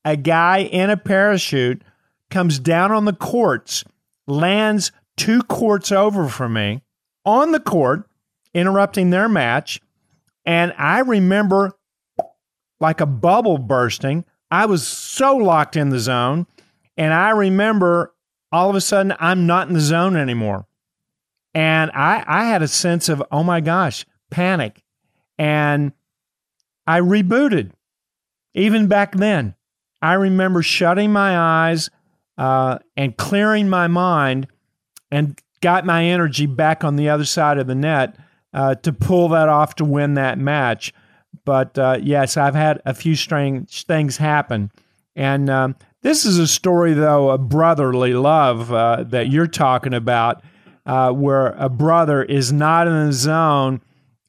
A guy in a parachute comes down on the courts, lands two courts over from me on the court, interrupting their match. And I remember like a bubble bursting. I was so locked in the zone. And I remember all of a sudden I'm not in the zone anymore. And I had a sense of, oh my gosh, panic. And I rebooted. Even back then, I remember shutting my eyes and clearing my mind and got my energy back on the other side of the net to pull that off to win that match. But yes, I've had a few strange things happen. And this is a story, though, of brotherly love that you're talking about, where a brother is not in the zone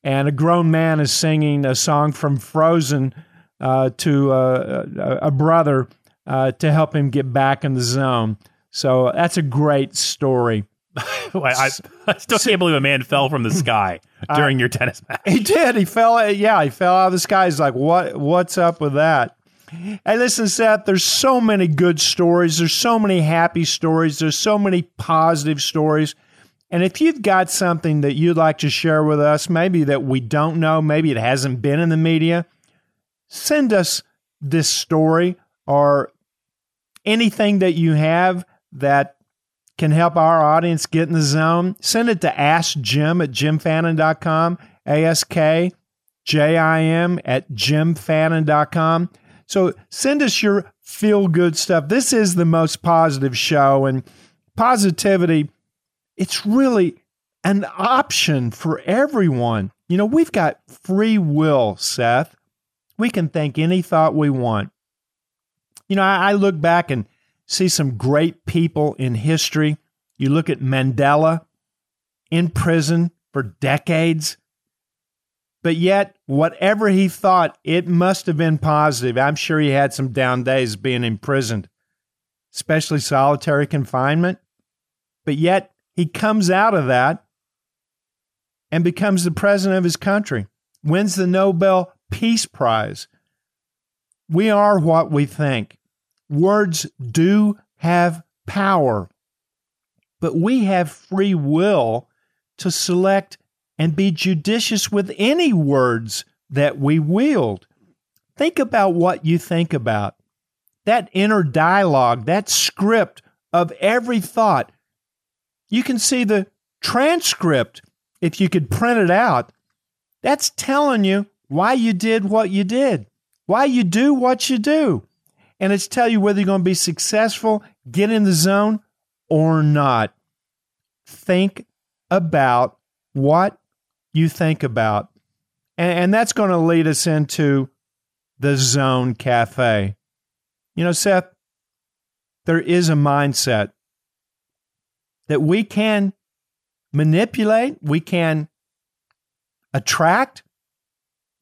and a grown man is singing a song from Frozen to a brother to help him get back in the zone. So that's a great story. I still can't believe a man fell from the sky during your tennis match. He did. He fell. Yeah, he fell out of the sky. He's like, what's up with that? Hey, listen, Seth, there's so many good stories. There's so many happy stories. There's so many positive stories. And if you've got something that you'd like to share with us, maybe that we don't know, maybe it hasn't been in the media, send us this story or anything that you have that can help our audience get in the zone. Send it to askjim@jimfannin.com, askjim@jimfannin.com. So send us your feel-good stuff. This is the most positive show, and positivity, it's really an option for everyone. You know, we've got free will, Seth. We can think any thought we want. You know, I look back and see some great people in history. You look at Mandela in prison for decades. But yet, whatever he thought, it must have been positive. I'm sure he had some down days being imprisoned, especially solitary confinement. But yet, he comes out of that and becomes the president of his country, wins the Nobel Peace Prize. We are what we think. Words do have power, but we have free will to select and be judicious with any words that we wield. Think about what you think about. That inner dialogue, that script of every thought. You can see the transcript if you could print it out. That's telling you why you did what you did, why you do what you do. And it's tell you whether you're going to be successful, get in the zone, or not. Think about what you think about. And that's going to lead us into the Zone Cafe. You know, Seth, there is a mindset that we can manipulate, we can attract.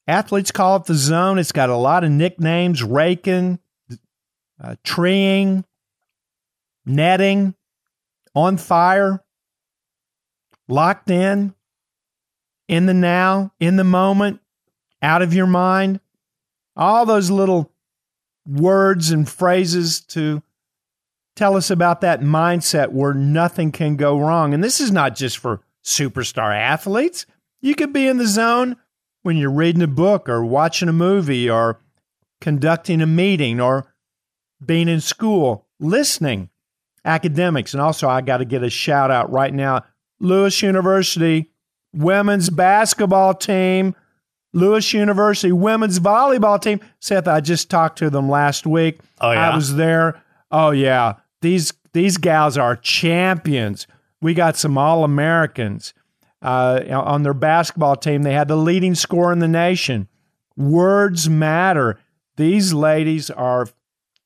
Athletes call it the zone. It's got a lot of nicknames: raking, treeing, netting, on fire, locked in the now, in the moment, out of your mind. All those little words and phrases to tell us about that mindset where nothing can go wrong. And this is not just for superstar athletes. You could be in the zone when you're reading a book or watching a movie or conducting a meeting or being in school, listening, academics. And also, I got to get a shout out right now. Lewis University women's basketball team, Lewis University women's volleyball team. Seth, I just talked to them last week. Oh, yeah. I was there. Oh, yeah. These gals are champions. We got some All-Americans on their basketball team. They had the leading scorer in the nation. Words matter. These ladies are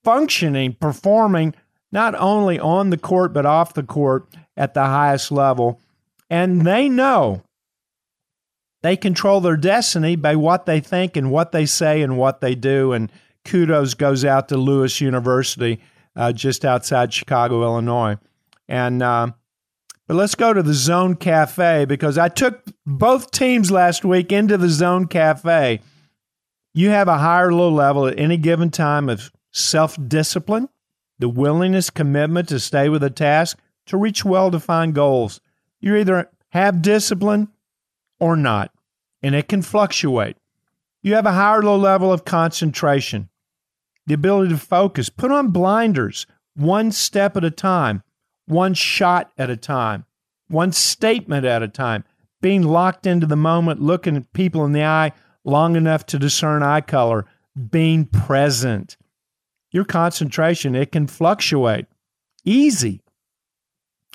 functioning, performing not only on the court, but off the court at the highest level. And they know they control their destiny by what they think and what they say and what they do. And kudos goes out to Lewis University, just outside Chicago, Illinois. And but let's go to the Zone Cafe, because I took both teams last week into the Zone Cafe. You have a high or low level at any given time of self-discipline, the willingness, commitment to stay with a task, to reach well-defined goals. You either have discipline or not, and it can fluctuate. You have a high or low level of concentration, the ability to focus, put on blinders, one step at a time, one shot at a time, one statement at a time, being locked into the moment, looking at people in the eye long enough to discern eye color, being present. Your concentration, it can fluctuate. Easy.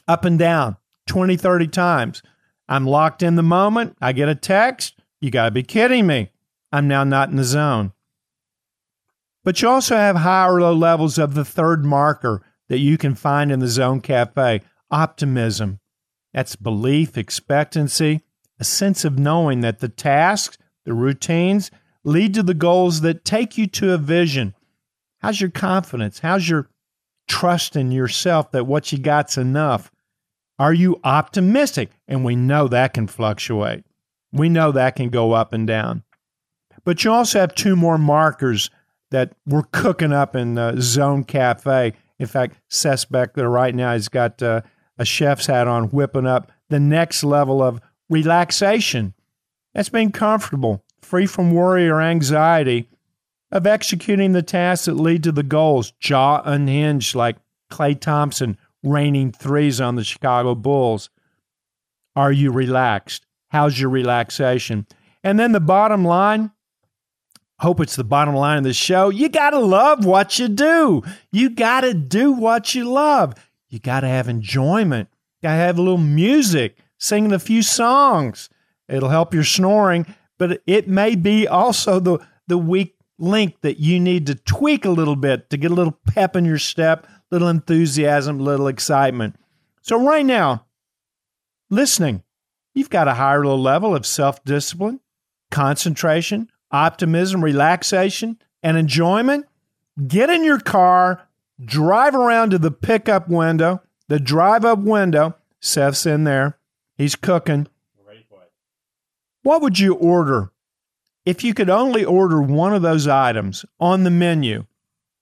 Up and down, 20, 30 times. I'm locked in the moment. I get a text. You got to be kidding me. I'm now not in the zone. But you also have high or low levels of the third marker that you can find in the Zone Cafe. Optimism. That's belief, expectancy, a sense of knowing that the tasks, the routines, lead to the goals that take you to a vision. How's your confidence? How's your trust in yourself that what you got's enough? Are you optimistic? And we know that can fluctuate. We know that can go up and down. But you also have two more markers that we're cooking up in the Zone Cafe. In fact, Seth's back there right now. He's got a chef's hat on, whipping up the next level of relaxation. That's being comfortable, free from worry or anxiety, of executing the tasks that lead to the goals. Jaw unhinged like Klay Thompson, raining threes on the Chicago Bulls. Are you relaxed? How's your relaxation? And then the bottom line, hope it's the bottom line of the show, you got to love what you do. You got to do what you love. You got to have enjoyment. You got to have a little music, singing a few songs. It'll help your snoring, but it may be also the weak link that you need to tweak a little bit to get a little pep in your step, little enthusiasm, little excitement. So right now, listening, you've got a higher level of self-discipline, concentration, optimism, relaxation, and enjoyment. Get in your car, drive around to the pickup window, the drive-up window. Seth's in there. He's cooking. We're ready for it. What would you order if you could only order one of those items on the menu?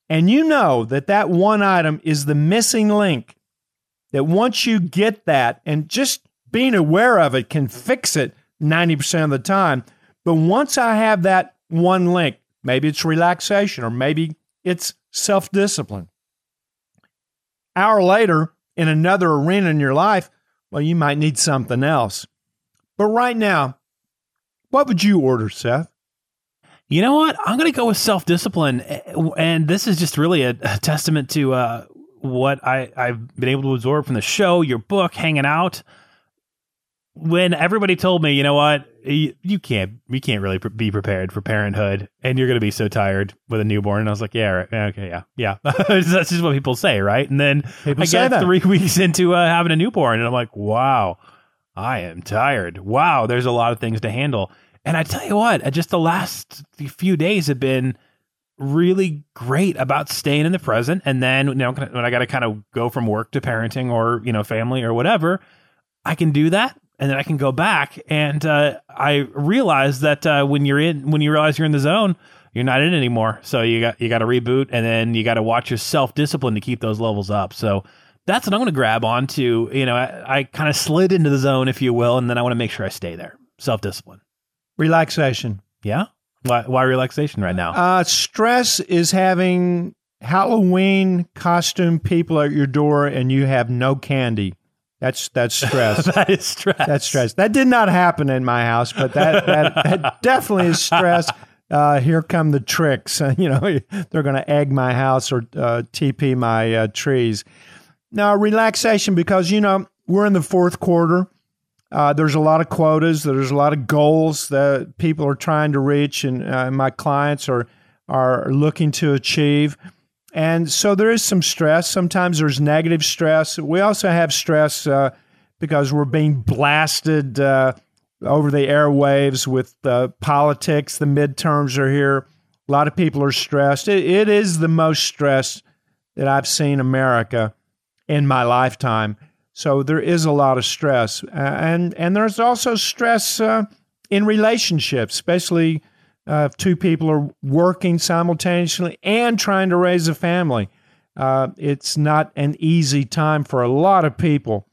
And you know that that one item is the missing link, that once you get that, and just being aware of it can fix it 90% of the time. But once I have that one link, maybe it's relaxation or maybe it's self-discipline. Hour later, in another arena in your life, well, you might need something else. But right now, what would you order, Seth? You know what? I'm going to go with self-discipline. And this is just really a testament to what I've been able to absorb from the show, your book, hanging out. When everybody told me, you know what, you can't really be prepared for parenthood, and you're going to be so tired with a newborn. And I was like, yeah, right, okay, yeah. That's just what people say, right? And then people I got 3 weeks into having a newborn, and I'm like, wow, I am tired. Wow, there's a lot of things to handle. And I tell you what, just the last few days have been really great about staying in the present. And then, you know, when I got to kind of go from work to parenting or, you know, family or whatever, I can do that. And then I can go back, and I realize that when you realize you're in the zone, you're not in it anymore. So you got to reboot, and then you got to watch your self-discipline to keep those levels up. So that's what I'm going to grab onto. You know, I kind of slid into the zone, if you will, and then I want to make sure I stay there. Self-discipline, relaxation. Yeah, why relaxation right now? Stress is having Halloween costume people at your door, and you have no candy. That's stress. That is stress. That's stress. That did not happen in my house, but that definitely is stress. Here come the tricks. You know, they're going to egg my house or TP my trees. Now, relaxation, because, you know, we're in the fourth quarter. There's a lot of quotas. There's a lot of goals that people are trying to reach, and my clients are looking to achieve. And so there is some stress. Sometimes there's negative stress. We also have stress because we're being blasted over the airwaves with politics. The midterms are here. A lot of people are stressed. It is the most stress that I've seen America in my lifetime. So there is a lot of stress. And there's also stress in relationships, especially if two people are working simultaneously and trying to raise a family. It's not an easy time for a lot of people.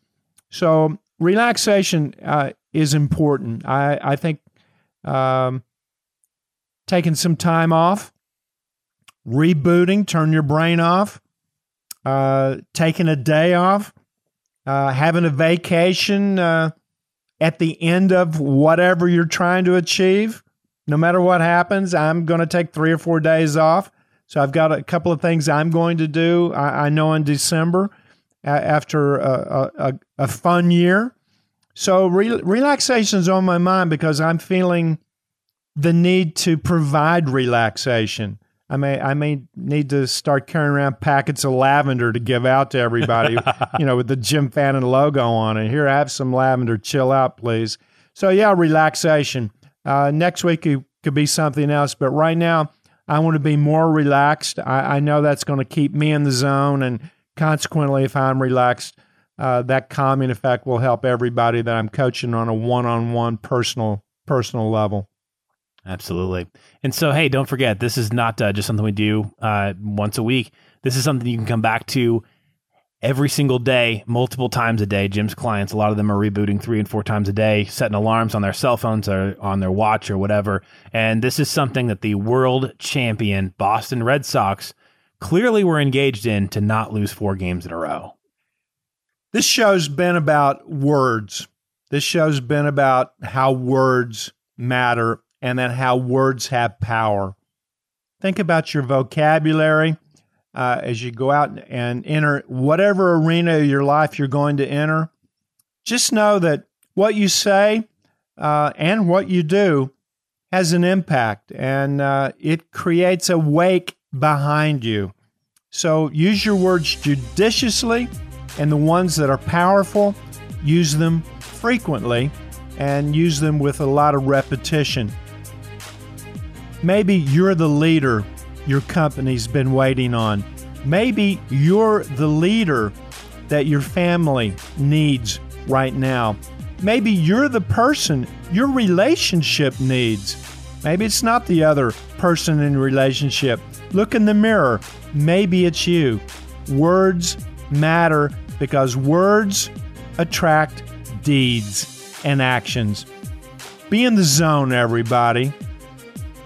So relaxation is important. I think taking some time off, rebooting, turn your brain off, taking a day off, having a vacation at the end of whatever you're trying to achieve. No matter what happens, I'm going to take 3 or 4 days off. So I've got a couple of things I'm going to do. I know in December, after a fun year. So relaxation is on my mind because I'm feeling the need to provide relaxation. I may need to start carrying around packets of lavender to give out to everybody, with the Jim Fannin logo on it. Here, have some lavender. Chill out, please. So yeah, relaxation. Next week it could be something else, but right now I want to be more relaxed. I know that's going to keep me in the zone, and consequently, if I'm relaxed, that calming effect will help everybody that I'm coaching on a one-on-one personal level. Absolutely. And so, hey, don't forget, this is not just something we do once a week. This is something you can come back to every single day, multiple times a day. Jim's clients, a lot of them are rebooting 3 and 4 times a day, setting alarms on their cell phones or on their watch or whatever. And this is something that the world champion Boston Red Sox clearly were engaged in to not lose 4 games in a row. This show's been about words. This show's been about how words matter and then how words have power. Think about your vocabulary. As you go out and enter whatever arena of your life you're going to enter, just know that what you say and what you do has an impact, and it creates a wake behind you. So use your words judiciously, and the ones that are powerful, use them frequently and use them with a lot of repetition. Maybe you're the leader your company's been waiting on. Maybe you're the leader that your family needs right now. Maybe you're the person your relationship needs. Maybe it's not the other person in relationship. Look in the mirror. Maybe it's you. Words matter because words attract deeds and actions. Be in the zone, everybody.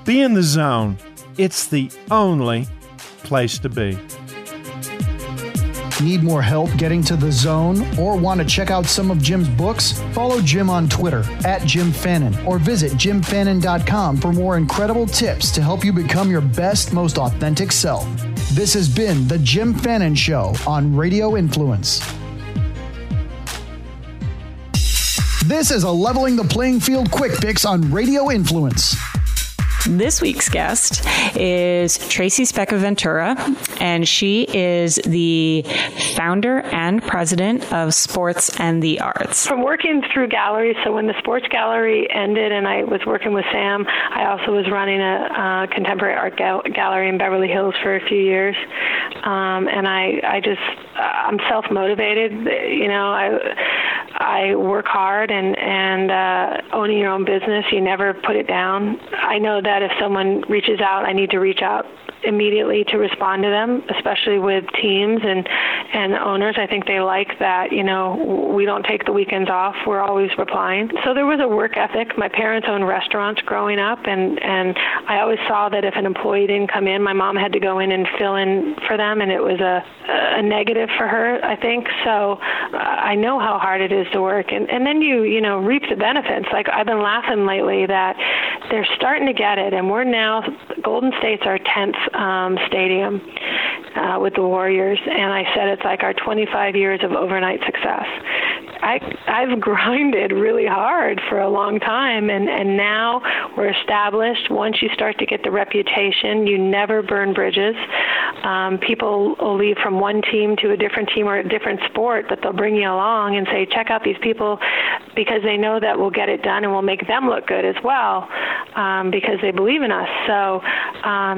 Be in the zone. It's the only place to be. Need more help getting to the zone or want to check out some of Jim's books? Follow Jim on Twitter @JimFannin or visit JimFannin.com for more incredible tips to help you become your best, most authentic self. This has been The Jim Fannin Show on Radio Influence. This is a Leveling the Playing Field Quick Fix on Radio Influence. This week's guest is Tracy Speca-Ventura, and she is the founder and president of Sports and the Arts. From working through galleries, so when the sports gallery ended and I was working with Sam, I also was running a contemporary art gallery in Beverly Hills for a few years. And I'm self-motivated. I work hard, and owning your own business, you never put it down. I know that if someone reaches out, I need to reach out immediately to respond to them, especially with teams and owners. I think they like that, we don't take the weekends off. We're always replying. So there was a work ethic. My parents owned restaurants growing up, and I always saw that if an employee didn't come in, my mom had to go in and fill in for them, and it was a negative for her, I think. So I know how hard it is to work. And then you reap the benefits. Like, I've been laughing lately that they're starting to get it, and we're now, Golden State's our 10th stadium with the Warriors, and I said it's like our 25 years of overnight success. I've grinded really hard for a long time, and now we're established. Once you start to get the reputation, you never burn bridges. People will leave from one team to a different team or a different sport, but they'll bring you along and say, check out these people, because they know that we'll get it done and we'll make them look good as well, because they believe in us. So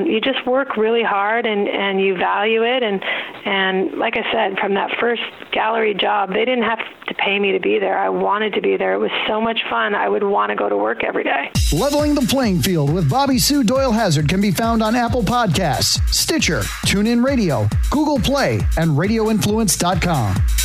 you just work really hard and you value it. And like I said, from that first gallery job, they didn't have to pay me to be there. I wanted to be there. It was so much fun. I would want to go to work every day. Leveling the Playing Field with Bobby Sue Doyle Hazard can be found on Apple Podcasts, Stitcher, TuneIn Radio, Google Play, and RadioInfluence.com.